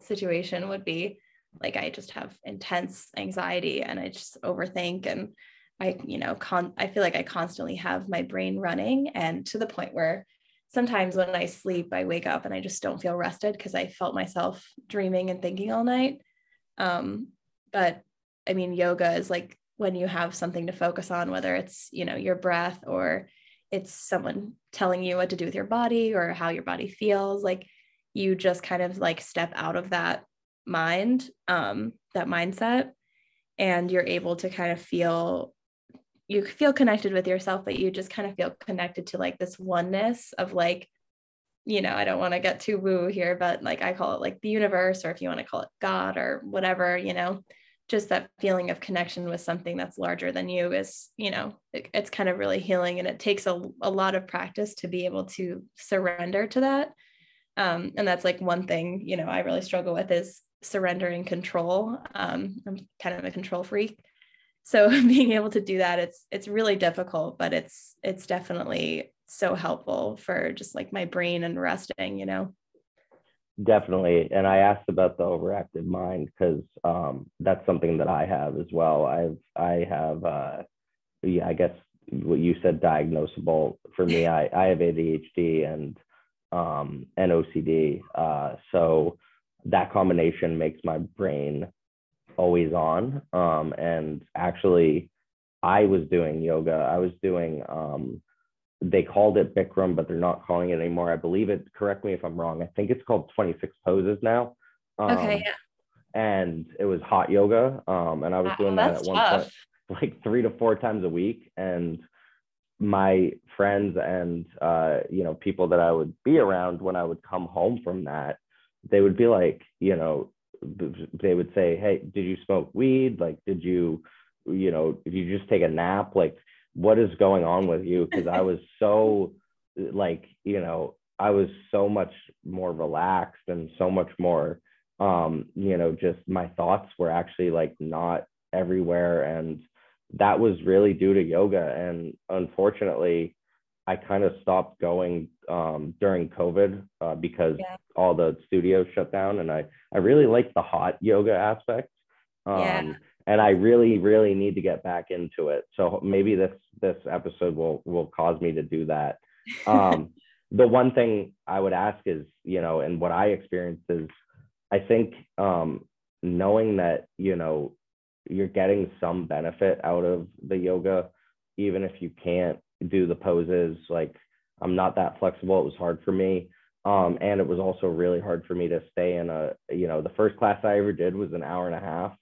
situation would be like, I just have intense anxiety and I just overthink. And I, you know, I feel like I constantly have my brain running, and to the point where sometimes when I sleep, I wake up and I just don't feel rested because I felt myself dreaming and thinking all night. But I mean, yoga is like when you have something to focus on, whether it's, you know, your breath or it's someone telling you what to do with your body or how your body feels, like you just kind of like step out of that mind, that mindset, and you're able to kind of feel connected with yourself, but you just kind of feel connected to like this oneness of like, you know, I don't want to get too woo here, but like I call it like the universe, or if you want to call it God or whatever, you know, just that feeling of connection with something that's larger than you is, you know, it's kind of really healing, and it takes a lot of practice to be able to surrender to that. And that's like one thing, you know, I really struggle with is surrendering control. I'm kind of a control freak. So being able to do that, it's really difficult, but it's definitely so helpful for just like my brain and resting, you know? Definitely. And I asked about the overactive mind because that's something that I have as well. I have, I guess what you said, diagnosable for me. I have ADHD and OCD. So that combination makes my brain always on. And actually I was doing yoga. I was doing, they called it Bikram, but they're not calling it anymore. I believe it, correct me if I'm wrong, I think it's called 26 poses now. Okay, yeah. And it was hot yoga. And I was doing that at one point, like 3 to 4 times a week. And my friends and, you know, people that I would be around when I would come home from that, they would be like, you know, they would say, hey, did you smoke weed? Like, did you, you know, if you just take a nap, like, what is going on with you? Because I was so like, you know, I was so much more relaxed and so much more, you know, just my thoughts were actually like not everywhere. And that was really due to yoga. And unfortunately, I kind of stopped going during COVID because all the studios shut down. And I really liked the hot yoga aspect. And I really, really need to get back into it. So maybe this episode will cause me to do that. The one thing I would ask is, you know, and what I experienced is, I think knowing that, you know, you're getting some benefit out of the yoga, even if you can't do the poses. Like, I'm not that flexible. It was hard for me. And it was also really hard for me to stay in a, you know, the first class I ever did was an hour and a half.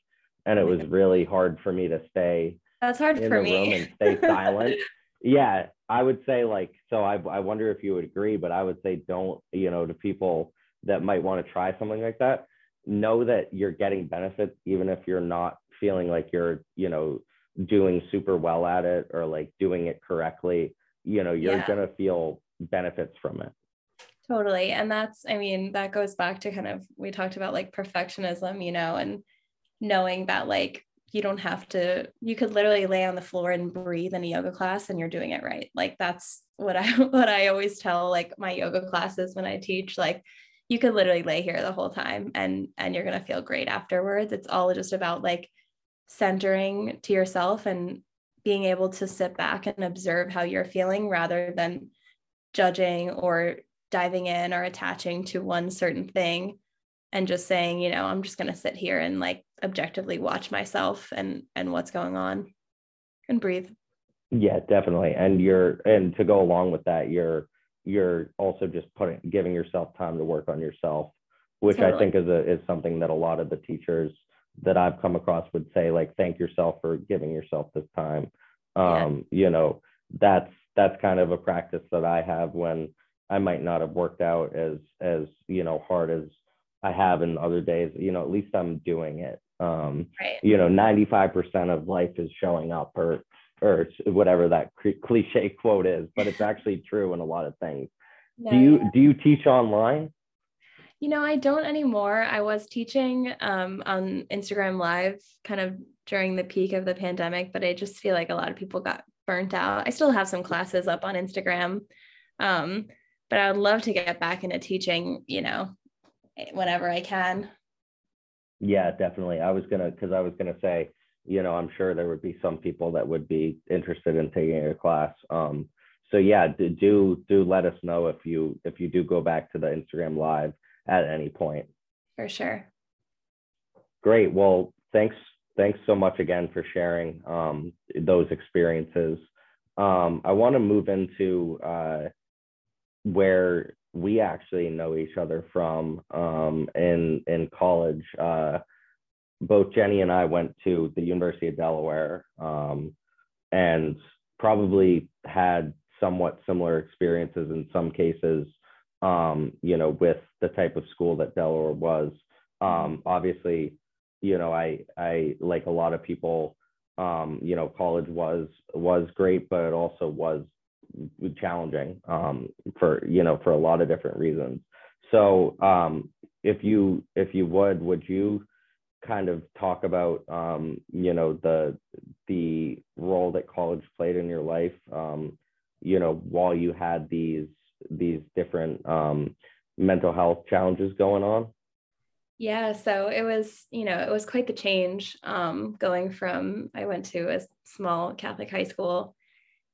And it was really hard for me to stay. That's hard for me. And stay silent. Yeah, I would say, like, so I wonder if you would agree, but I would say don't, you know, to people that might want to try something like that, know that you're getting benefits, even if you're not feeling like you're, you know, doing super well at it or like doing it correctly. You know, you're going to feel benefits from it. Totally. And that's, I mean, that goes back to kind of, we talked about like perfectionism, you know, and knowing that like you don't have to, you could literally lay on the floor and breathe in a yoga class and you're doing it right. Like that's what I always tell like my yoga classes when I teach, like you could literally lay here the whole time and you're going to feel great afterwards. It's all just about like centering to yourself and being able to sit back and observe how you're feeling rather than judging or diving in or attaching to one certain thing. And just saying, you know, I'm just going to sit here and like objectively watch myself and what's going on and breathe. Yeah, definitely. And to go along with that, you're also just giving yourself time to work on yourself, which totally. I think is something that a lot of the teachers that I've come across would say, like, thank yourself for giving yourself this time. You know, that's kind of a practice that I have when I might not have worked out as, you know, hard as I have in other days. You know, at least I'm doing it. Right. You know, 95% of life is showing up or whatever that cliche quote is, but it's actually true in a lot of things. Yeah. Do you teach online? You know, I don't anymore. I was teaching on Instagram Live kind of during the peak of the pandemic, but I just feel like a lot of people got burnt out. I still have some classes up on Instagram, but I would love to get back into teaching, you know, whenever I can. Yeah, definitely. I was going to say, you know, I'm sure there would be some people that would be interested in taking your class. So yeah, do let us know if you do go back to the Instagram Live at any point. For sure. Great. Well, thanks so much again for sharing those experiences. I want to move into where we actually know each other from in college. Both Jenny and I went to the University of Delaware and probably had somewhat similar experiences in some cases, you know, with the type of school that Delaware was. Obviously, you know, I like a lot of people, you know, college was great, but it also was challenging for, you know, for a lot of different reasons. So if you would you kind of talk about, you know, the role that college played in your life, you know, while you had these different mental health challenges going on? Yeah, so it was quite the change going from, I went to a small Catholic high school,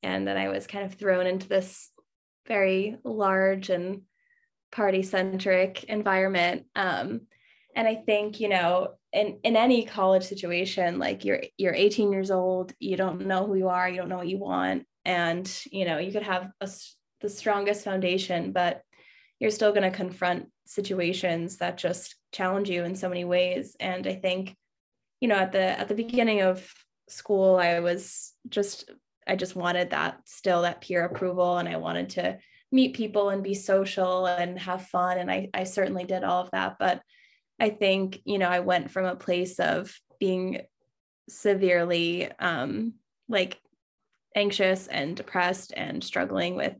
and then I was kind of thrown into this very large and party-centric environment. And I think, you know, in any college situation, like you're 18 years old, you don't know who you are, you don't know what you want. And, you know, you could have the strongest foundation, but you're still going to confront situations that just challenge you in so many ways. And I think, you know, at the beginning of school, I just wanted that peer approval, and I wanted to meet people and be social and have fun. And I certainly did all of that. But I think, you know, I went from a place of being severely like anxious and depressed and struggling with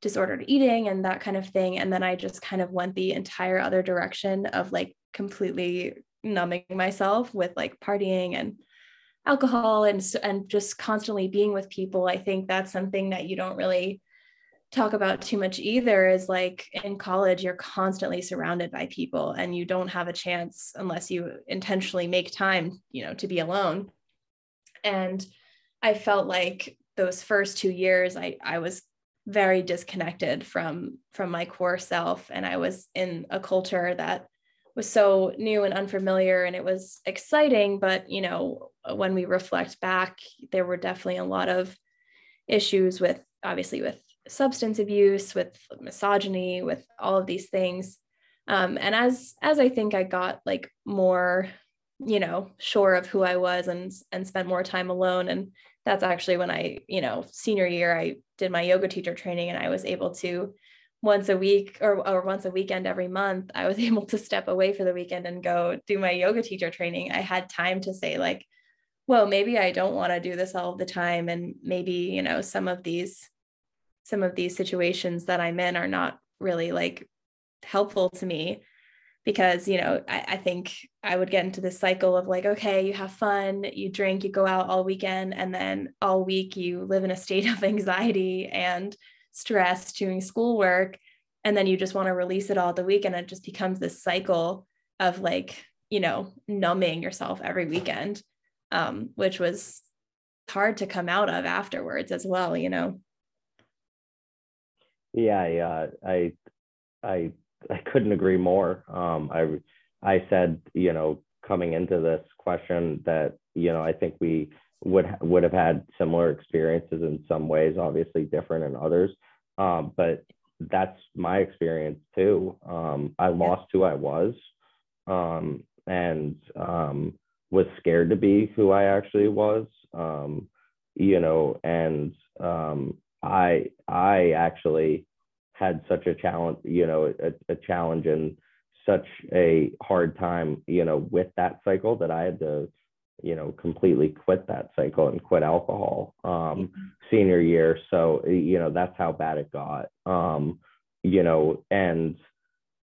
disordered eating and that kind of thing. And then I just kind of went the entire other direction of like completely numbing myself with like partying and alcohol and just constantly being with people. I think that's something that you don't really talk about too much either is like in college, you're constantly surrounded by people and you don't have a chance unless you intentionally make time, you know, to be alone. And I felt like those first 2 years, I was very disconnected from my core self. And I was in a culture that was so new and unfamiliar, and it was exciting. But, you know, when we reflect back, there were definitely a lot of issues with, obviously, with substance abuse, with misogyny, with all of these things. And as I think I got like more, you know, sure of who I was and spent more time alone. And that's actually when I, you know, senior year, I did my yoga teacher training, and I was able to once a week or once a weekend every month, I was able to step away for the weekend and go do my yoga teacher training. I had time to say like, well, maybe I don't want to do this all the time. And maybe, you know, some of these situations that I'm in are not really like helpful to me, because, you know, I think I would get into this cycle of like, okay, you have fun, you drink, you go out all weekend, and then all week you live in a state of anxiety and stress doing schoolwork. And then you just want to release it all the weekend. It just becomes this cycle of like, you know, numbing yourself every weekend, which was hard to come out of afterwards as well, you know? Yeah, yeah, I couldn't agree more. I said, you know, coming into this question that, you know, I think we would have had similar experiences in some ways, obviously different in others, but that's my experience too. I lost who I was, and was scared to be who I actually was, you know, and I actually had such a challenge, you know, a challenge and such a hard time, you know, with that cycle that I had to, you know, completely quit that cycle and quit alcohol senior year. So, you know, that's how bad it got, you know, and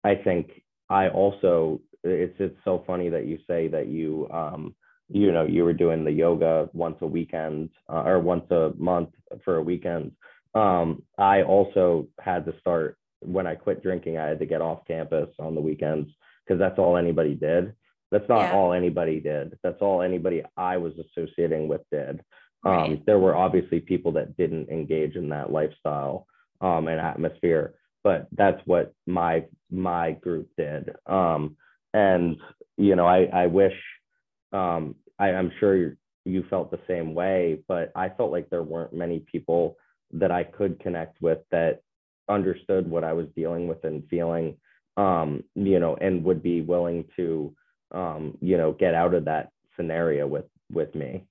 I think I also, it's so funny that you say that you, you know, you were doing the yoga once a weekend or once a month for a weekend. I also had to start, when I quit drinking, I had to get off campus on the weekends because that's all anybody did. That's not all anybody did. That's all anybody I was associating with did. Right. There were obviously people that didn't engage in that lifestyle and atmosphere, but that's what my group did. And, you know, I wish, I'm sure you felt the same way, but I felt like there weren't many people that I could connect with that understood what I was dealing with and feeling, you know, and would be willing to, you know, get out of that scenario with me.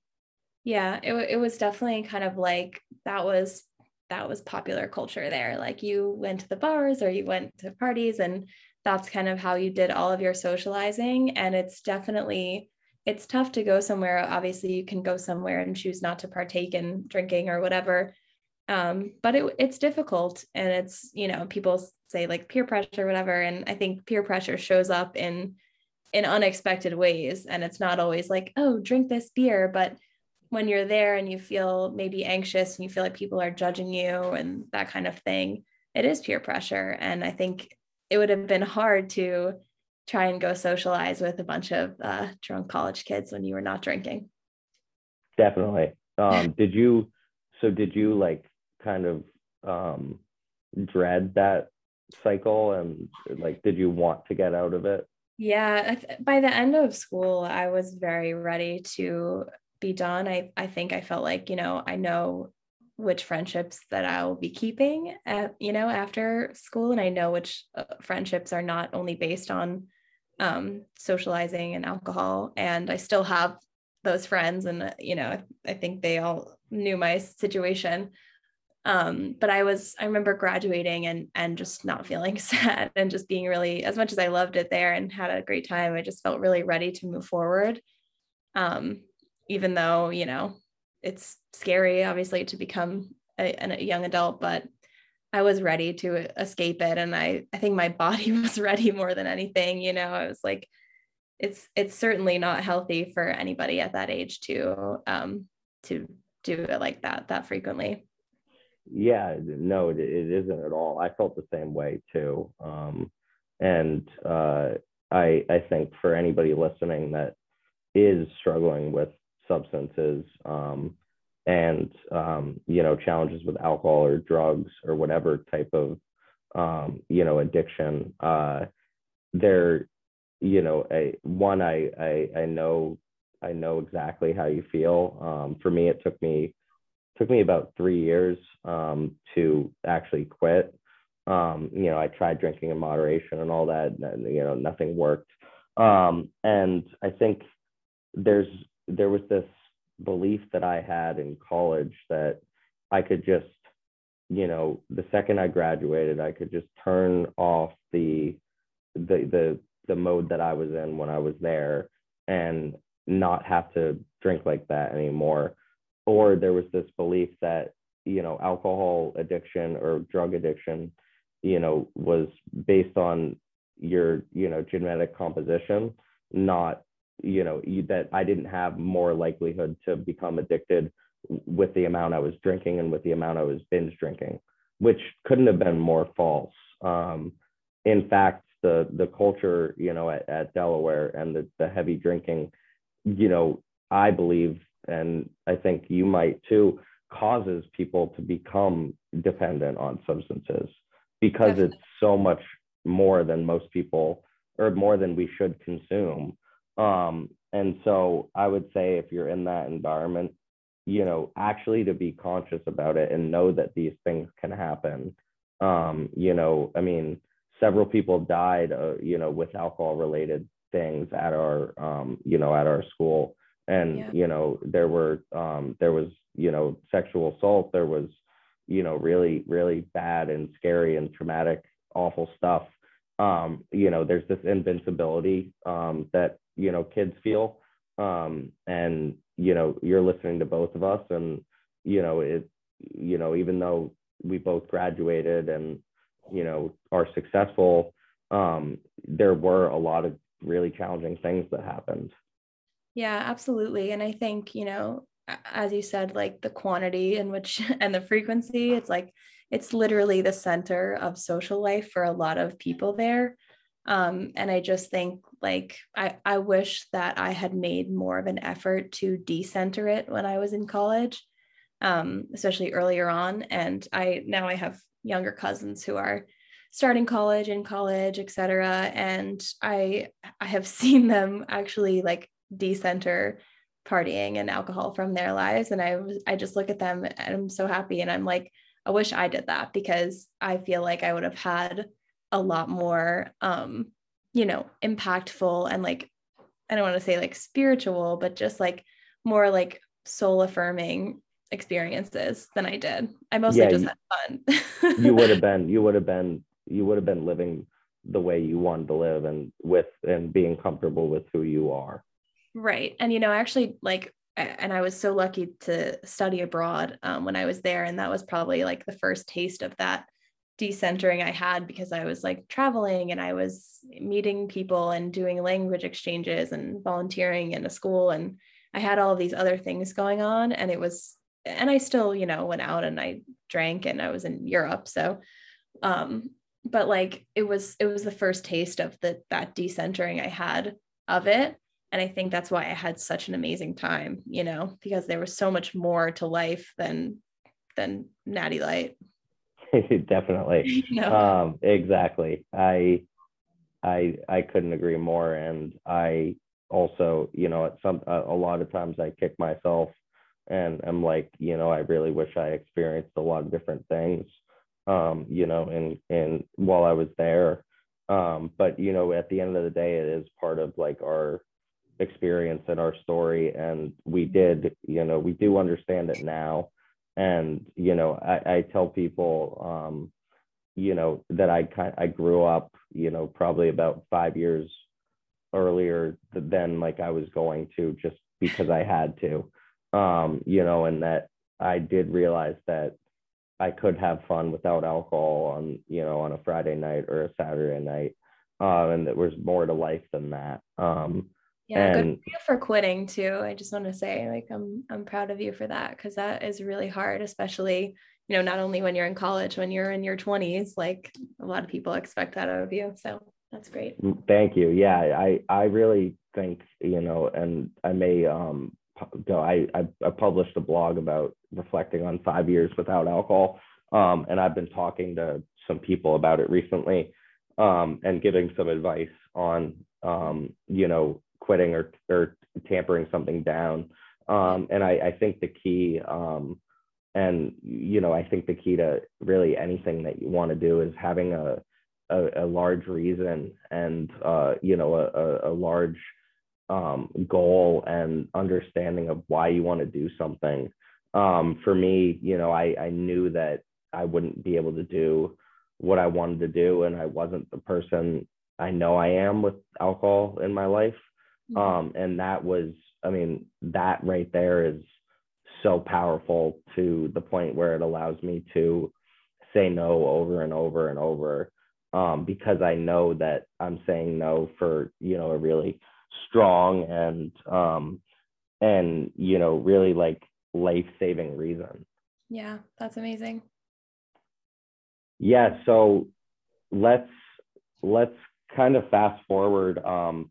Yeah, it was definitely kind of like, that was popular culture there. Like you went to the bars or you went to parties, and that's kind of how you did all of your socializing. And it's definitely, it's tough to go somewhere. Obviously you can go somewhere and choose not to partake in drinking or whatever. But it's difficult, and it's, you know, people say like peer pressure or whatever. And I think peer pressure shows up in unexpected ways. And it's not always like, oh, drink this beer. But when you're there and you feel maybe anxious and you feel like people are judging you and that kind of thing, it is peer pressure. And I think it would have been hard to try and go socialize with a bunch of drunk college kids when you were not drinking. Definitely. Did you like, kind of dread that cycle, and like did you want to get out of it? Yeah, by the end of school I was very ready to be done. I think I felt like, you know, I know which friendships that I'll be keeping at, you know, after school, and I know which friendships are not only based on socializing and alcohol, and I still have those friends, and you know, I think they all knew my situation. But I remember graduating and just not feeling sad, and just being really, as much as I loved it there and had a great time, I just felt really ready to move forward. Even though, you know, it's scary, obviously, to become a young adult, but I was ready to escape it. And I think my body was ready more than anything, you know. I was like, it's certainly not healthy for anybody at that age to do it like that frequently. Yeah, no, it isn't at all. I felt the same way too. I think for anybody listening that is struggling with substances, challenges with alcohol or drugs or whatever type of, addiction, I know exactly how you feel. For me, it took me about 3 years to actually quit. I tried drinking in moderation and all that, and, nothing worked. And I think there was this belief that I had in college that I could just, the second I graduated, I could just turn off the mode that I was in when I was there and not have to drink like that anymore. Or there was this belief that, alcohol addiction or drug addiction, was based on your, genetic composition, not, that I didn't have more likelihood to become addicted with the amount I was drinking and with the amount I was binge drinking, which couldn't have been more false. In fact, the culture, at Delaware and the heavy drinking, I believe, and I think you might too, causes people to become dependent on substances because Definitely. It's so much more than most people or more than we should consume. And so I would say if you're in that environment, actually to be conscious about it and know that these things can happen. Several people died, with alcohol related things at our, at our school. And, yeah. There was, sexual assault, there was, really, really bad and scary and traumatic, awful stuff. There's this invincibility that, kids feel. You're listening to both of us and, even though we both graduated and, are successful, there were a lot of really challenging things that happened. Yeah, absolutely. And I think, as you said, like the quantity in which and the frequency, it's literally the center of social life for a lot of people there. And I just think I wish that I had made more of an effort to decenter it when I was in college, especially earlier on. And now I have younger cousins who are starting college, in college, et cetera. And I have seen them actually decenter partying and alcohol from their lives. And I just look at them and I'm so happy. And I'm like, I wish I did that because I feel like I would have had a lot more, impactful and I don't want to say spiritual, but just more soul affirming experiences than I did. I mostly just had fun. you would have been living the way you wanted to live and being comfortable with who you are. Right. And, actually and I was so lucky to study abroad when I was there. And that was probably the first taste of that decentering I had because I was traveling and I was meeting people and doing language exchanges and volunteering in a school. And I had all of these other things going on and I still, went out and I drank and I was in Europe. So, but it was the first taste of that decentering I had of it. And I think that's why I had such an amazing time, because there was so much more to life than Natty Light. Definitely. Exactly. I couldn't agree more. And I also, a lot of times I kick myself and I'm like, I really wish I experienced a lot of different things, and while I was there. But, at the end of the day, it is part of our experience and our story, and we do understand it now. And I tell people that I grew up probably about 5 years earlier than I was going to, just because I had to, and that I did realize that I could have fun without alcohol on on a Friday night or a Saturday night, and that was more to life than that. Yeah, good for you for quitting too. I just want to say, I'm proud of you for that, because that is really hard, especially you know, not only when you're in college, when you're in your 20s, like a lot of people expect that out of you. So that's great. Thank you. Yeah, I really think, you know, and I may go, I published a blog about reflecting on 5 years without alcohol. And I've been talking to some people about it recently, and giving some advice on, you know, quitting or tampering something down. And I think the key, and, you know, I think the key to really anything that you want to do is having a large reason and, you know, a large goal and understanding of why you want to do something. For me, you know, I knew that I wouldn't be able to do what I wanted to do, and I wasn't the person I know I am with alcohol in my life. And that was, I mean, that right there is so powerful, to the point where it allows me to say no over and over and over, because I know that I'm saying no for, you know, a really strong and, you know, really like life-saving reason. Yeah, that's amazing. Yeah. So let's kind of fast forward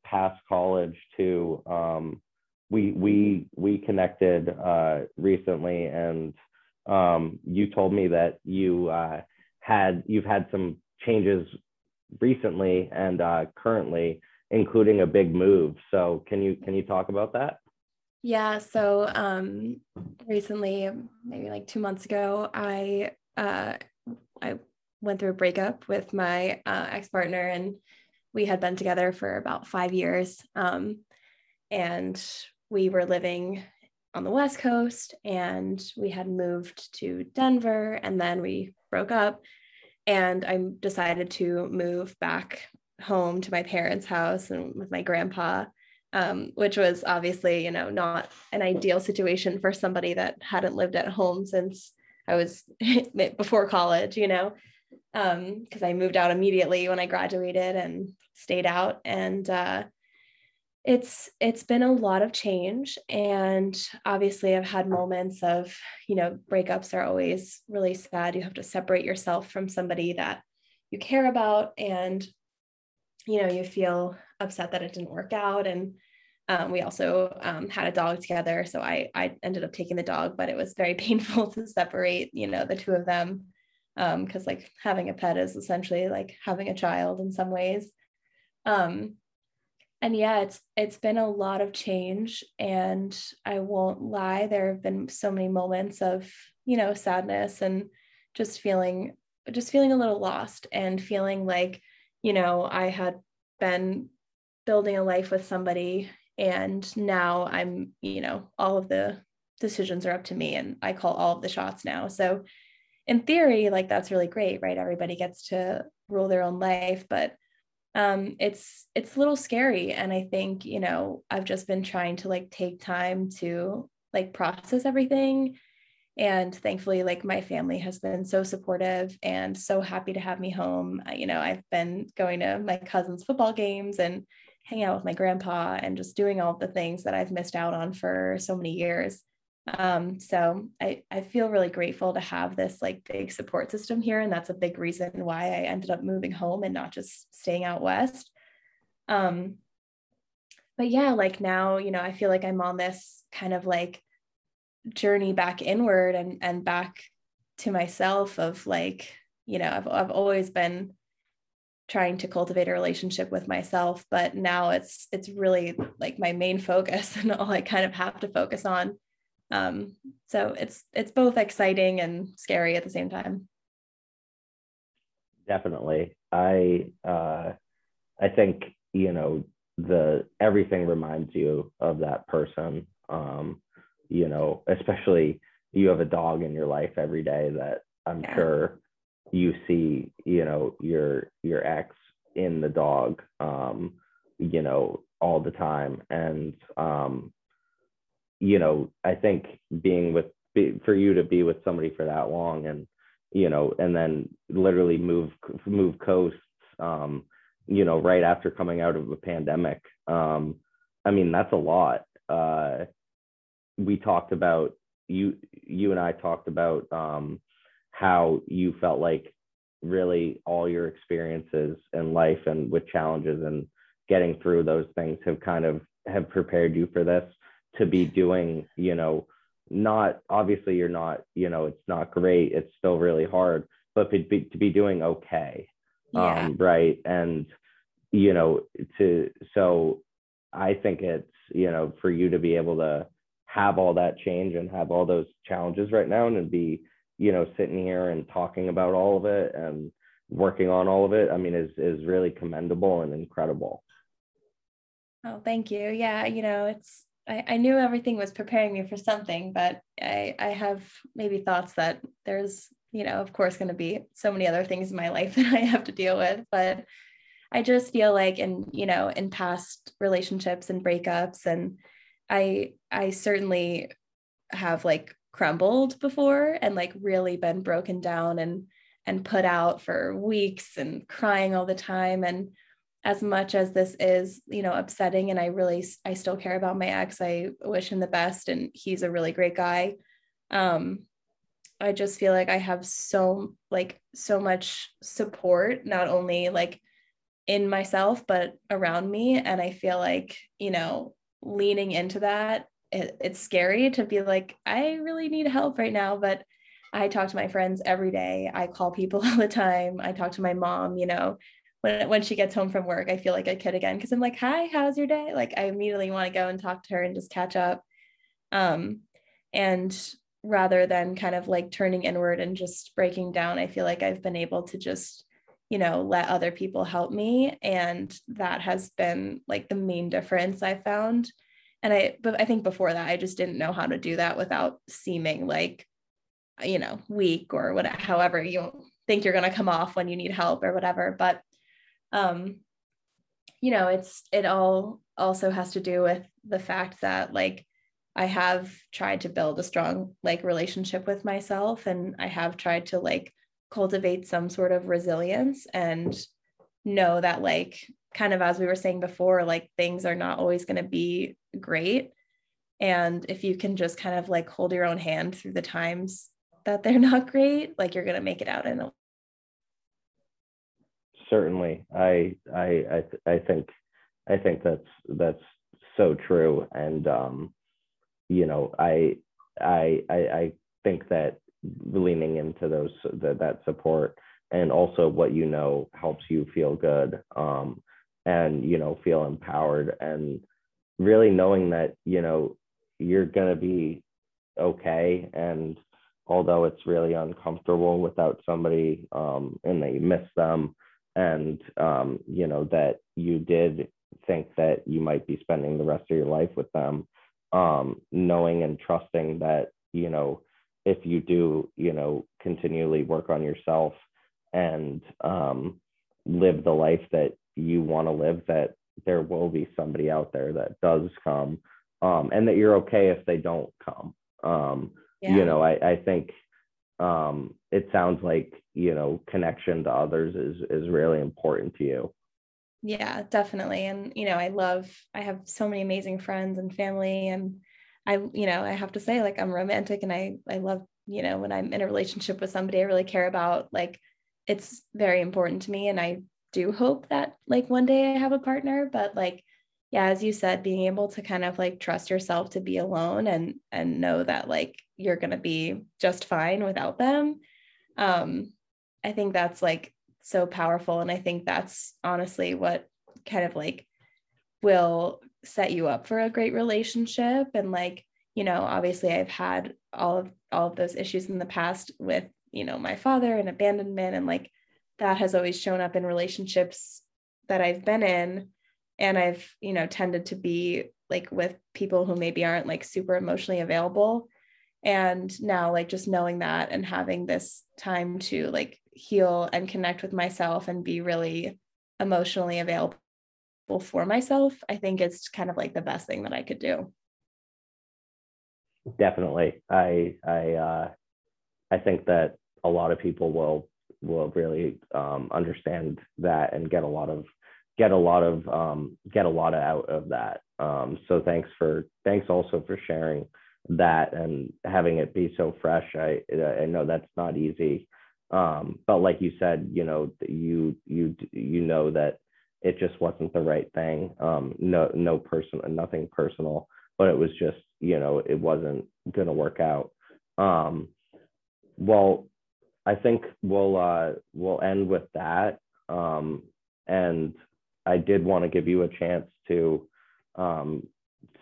past college to we connected recently, and you told me that you've had some changes recently and currently, including a big move. So can you talk about that? Yeah. So recently, maybe like 2 months ago, I went through a breakup with my ex-partner, and we had been together for about 5 years. And we were living on the West Coast, and we had moved to Denver, and then we broke up, and I decided to move back home to my parents' house and with my grandpa, which was obviously, you know, not an ideal situation for somebody that hadn't lived at home since I was before college, you know, because I moved out immediately when I graduated and stayed out. And it's been a lot of change. And obviously I've had moments of, you know, breakups are always really sad. You have to separate yourself from somebody that you care about, and, you know, you feel upset that it didn't work out. And we also had a dog together. So I ended up taking the dog, but it was very painful to separate, you know, the two of them. Because like having a pet is essentially like having a child in some ways. And yeah, it's been a lot of change, and I won't lie, there have been so many moments of, you know, sadness and just feeling a little lost, and feeling like, you know, I had been building a life with somebody, and now I'm, you know, all of the decisions are up to me, and I call all of the shots now. So in theory, like that's really great, right? Everybody gets to rule their own life, but it's a little scary. And I think, you know, I've just been trying to like take time to like process everything. And thankfully, like my family has been so supportive and so happy to have me home. You know, I've been going to my cousin's football games and hanging out with my grandpa and just doing all the things that I've missed out on for so many years. So I feel really grateful to have this like big support system here. And that's a big reason why I ended up moving home and not just staying out West. But yeah, like now, you know, I feel like I'm on this kind of like journey back inward and back to myself of like, you know, I've always been trying to cultivate a relationship with myself, but now it's really like my main focus and all I kind of have to focus on. So it's both exciting and scary at the same time. Definitely. I think, you know, everything reminds you of that person. You know, especially you have a dog in your life every day that I'm sure you see, you know, your ex in the dog, you know, all the time. And, you know, I think for you to be with somebody for that long, and, you know, and then literally move coasts, you know, right after coming out of a pandemic. I mean, that's a lot. We talked about, you and I talked about how you felt like really all your experiences in life and with challenges and getting through those things have kind of have prepared you for this, to be doing, you know, not obviously you're not, you know, it's not great, it's still really hard, but to be doing okay. Yeah. Right. And, you know, so I think it's, you know, for you to be able to have all that change and have all those challenges right now and be, you know, sitting here and talking about all of it and working on all of it, I mean, is really commendable and incredible. Oh, thank you. Yeah. You know, it's, I knew everything was preparing me for something, but I have maybe thoughts that there's, you know, of course, going to be so many other things in my life that I have to deal with. But I just feel like, and, you know, in past relationships and breakups, and I certainly have like crumbled before and like really been broken down and put out for weeks and crying all the time. And as much as this is, you know, upsetting, and I still care about my ex, I wish him the best, and he's a really great guy. I just feel like I have so much support, not only like in myself, but around me. And I feel like, you know, leaning into that, it's scary to be like, I really need help right now, but I talk to my friends every day. I call people all the time. I talk to my mom, you know, when she gets home from work, I feel like a kid again, because I'm like, hi, how's your day? Like, I immediately want to go and talk to her and just catch up. And rather than kind of like turning inward and just breaking down, I feel like I've been able to just, you know, let other people help me. And that has been like the main difference I found. And but I think before that, I just didn't know how to do that without seeming like, you know, weak or whatever, however you think you're going to come off when you need help or whatever. But you know, it all also has to do with the fact that like, I have tried to build a strong like relationship with myself, and I have tried to like cultivate some sort of resilience and know that like, kind of, as we were saying before, like things are not always going to be great. And if you can just kind of like hold your own hand through the times that they're not great, like you're going to make it out in a certainly. I think that's so true. And, you know, I think that leaning into those, that support, and also what you know helps you feel good, and, you know, feel empowered, and really knowing that, you know, you're going to be okay. And although it's really uncomfortable without somebody, and that you miss them, and, you know, that you did think that you might be spending the rest of your life with them, knowing and trusting that, you know, if you do, you know, continually work on yourself and live the life that you want to live, that there will be somebody out there that does come, and that you're okay if they don't come. Yeah. You know, I think it sounds like, you know, connection to others is really important to you. Yeah, definitely. And, you know, I have so many amazing friends and family, and you know, I have to say, like, I'm romantic, and I love, you know, when I'm in a relationship with somebody I really care about, like, it's very important to me. And I do hope that like one day I have a partner, but like, yeah, as you said, being able to kind of like trust yourself to be alone and know that like, you're going to be just fine without them. I think that's like so powerful. And I think that's honestly what kind of like will set you up for a great relationship. And like, you know, obviously I've had all of those issues in the past with, you know, my father and abandonment, and like that has always shown up in relationships that I've been in. And I've, you know, tended to be like with people who maybe aren't like super emotionally available. And now like just knowing that and having this time to like heal and connect with myself and be really emotionally available for myself, I think it's kind of like the best thing that I could do. Definitely. I think that a lot of people will really understand that and get a lot out of that. So thanks also for sharing that and having it be so fresh. I know that's not easy. But like you said, you know, you know that it just wasn't the right thing. Nothing personal, but it was just, you know, it wasn't going to work out. Well, I think we'll end with that. And I did want to give you a chance to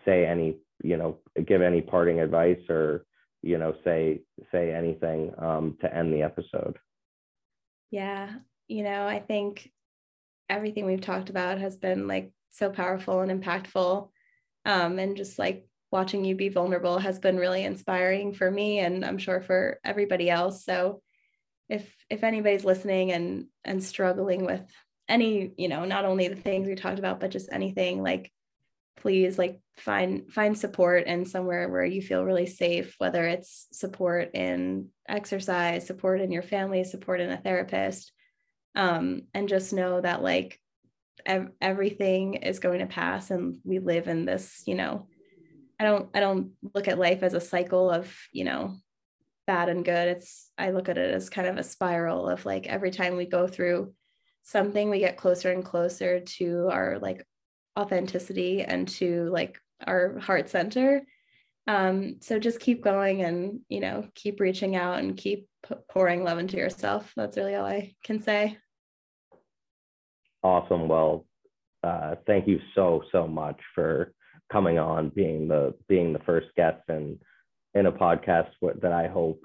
say any, you know, give any parting advice or, you know, say anything to end the episode. Yeah. You know, I think everything we've talked about has been like so powerful and impactful. And just like watching you be vulnerable has been really inspiring for me, and I'm sure for everybody else. So if anybody's listening and struggling with any, you know, not only the things we talked about, but just anything, like, please, like, find support and somewhere where you feel really safe, whether it's support in exercise, support in your family, support in a therapist. And just know that, like, everything is going to pass, and we live in this, you know, I don't look at life as a cycle of, you know, bad and good. I look at it as kind of a spiral of, like, every time we go through something, we get closer and closer to our, like, authenticity and to, like, our heart center. So just keep going and, you know, keep reaching out and keep pouring love into yourself. That's really all I can say. Awesome. Well, thank you so much for coming on, being the first guest and in a podcast that I hope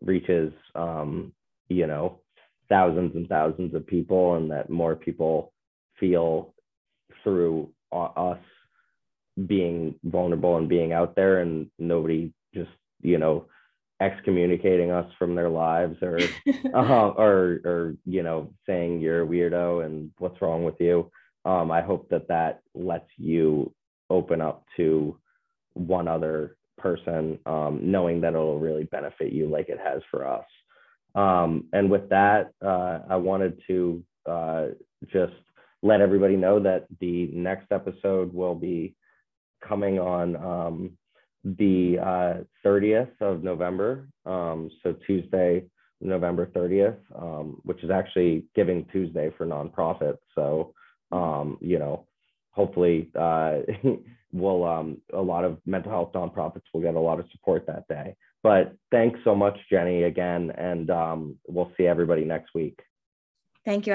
reaches, you know, thousands and thousands of people, and that more people feel through us being vulnerable and being out there, and nobody just, you know, excommunicating us from their lives or or you know, saying you're a weirdo and what's wrong with you. I hope that lets you open up to one other person, knowing that it'll really benefit you like it has for us. And with that, I wanted to just let everybody know that the next episode will be coming on the 30th of November. So Tuesday, November 30th, which is actually Giving Tuesday for nonprofits. So, you know, hopefully we'll, a lot of mental health nonprofits will get a lot of support that day. But thanks so much, Jenny, again. And we'll see everybody next week. Thank you, Adam.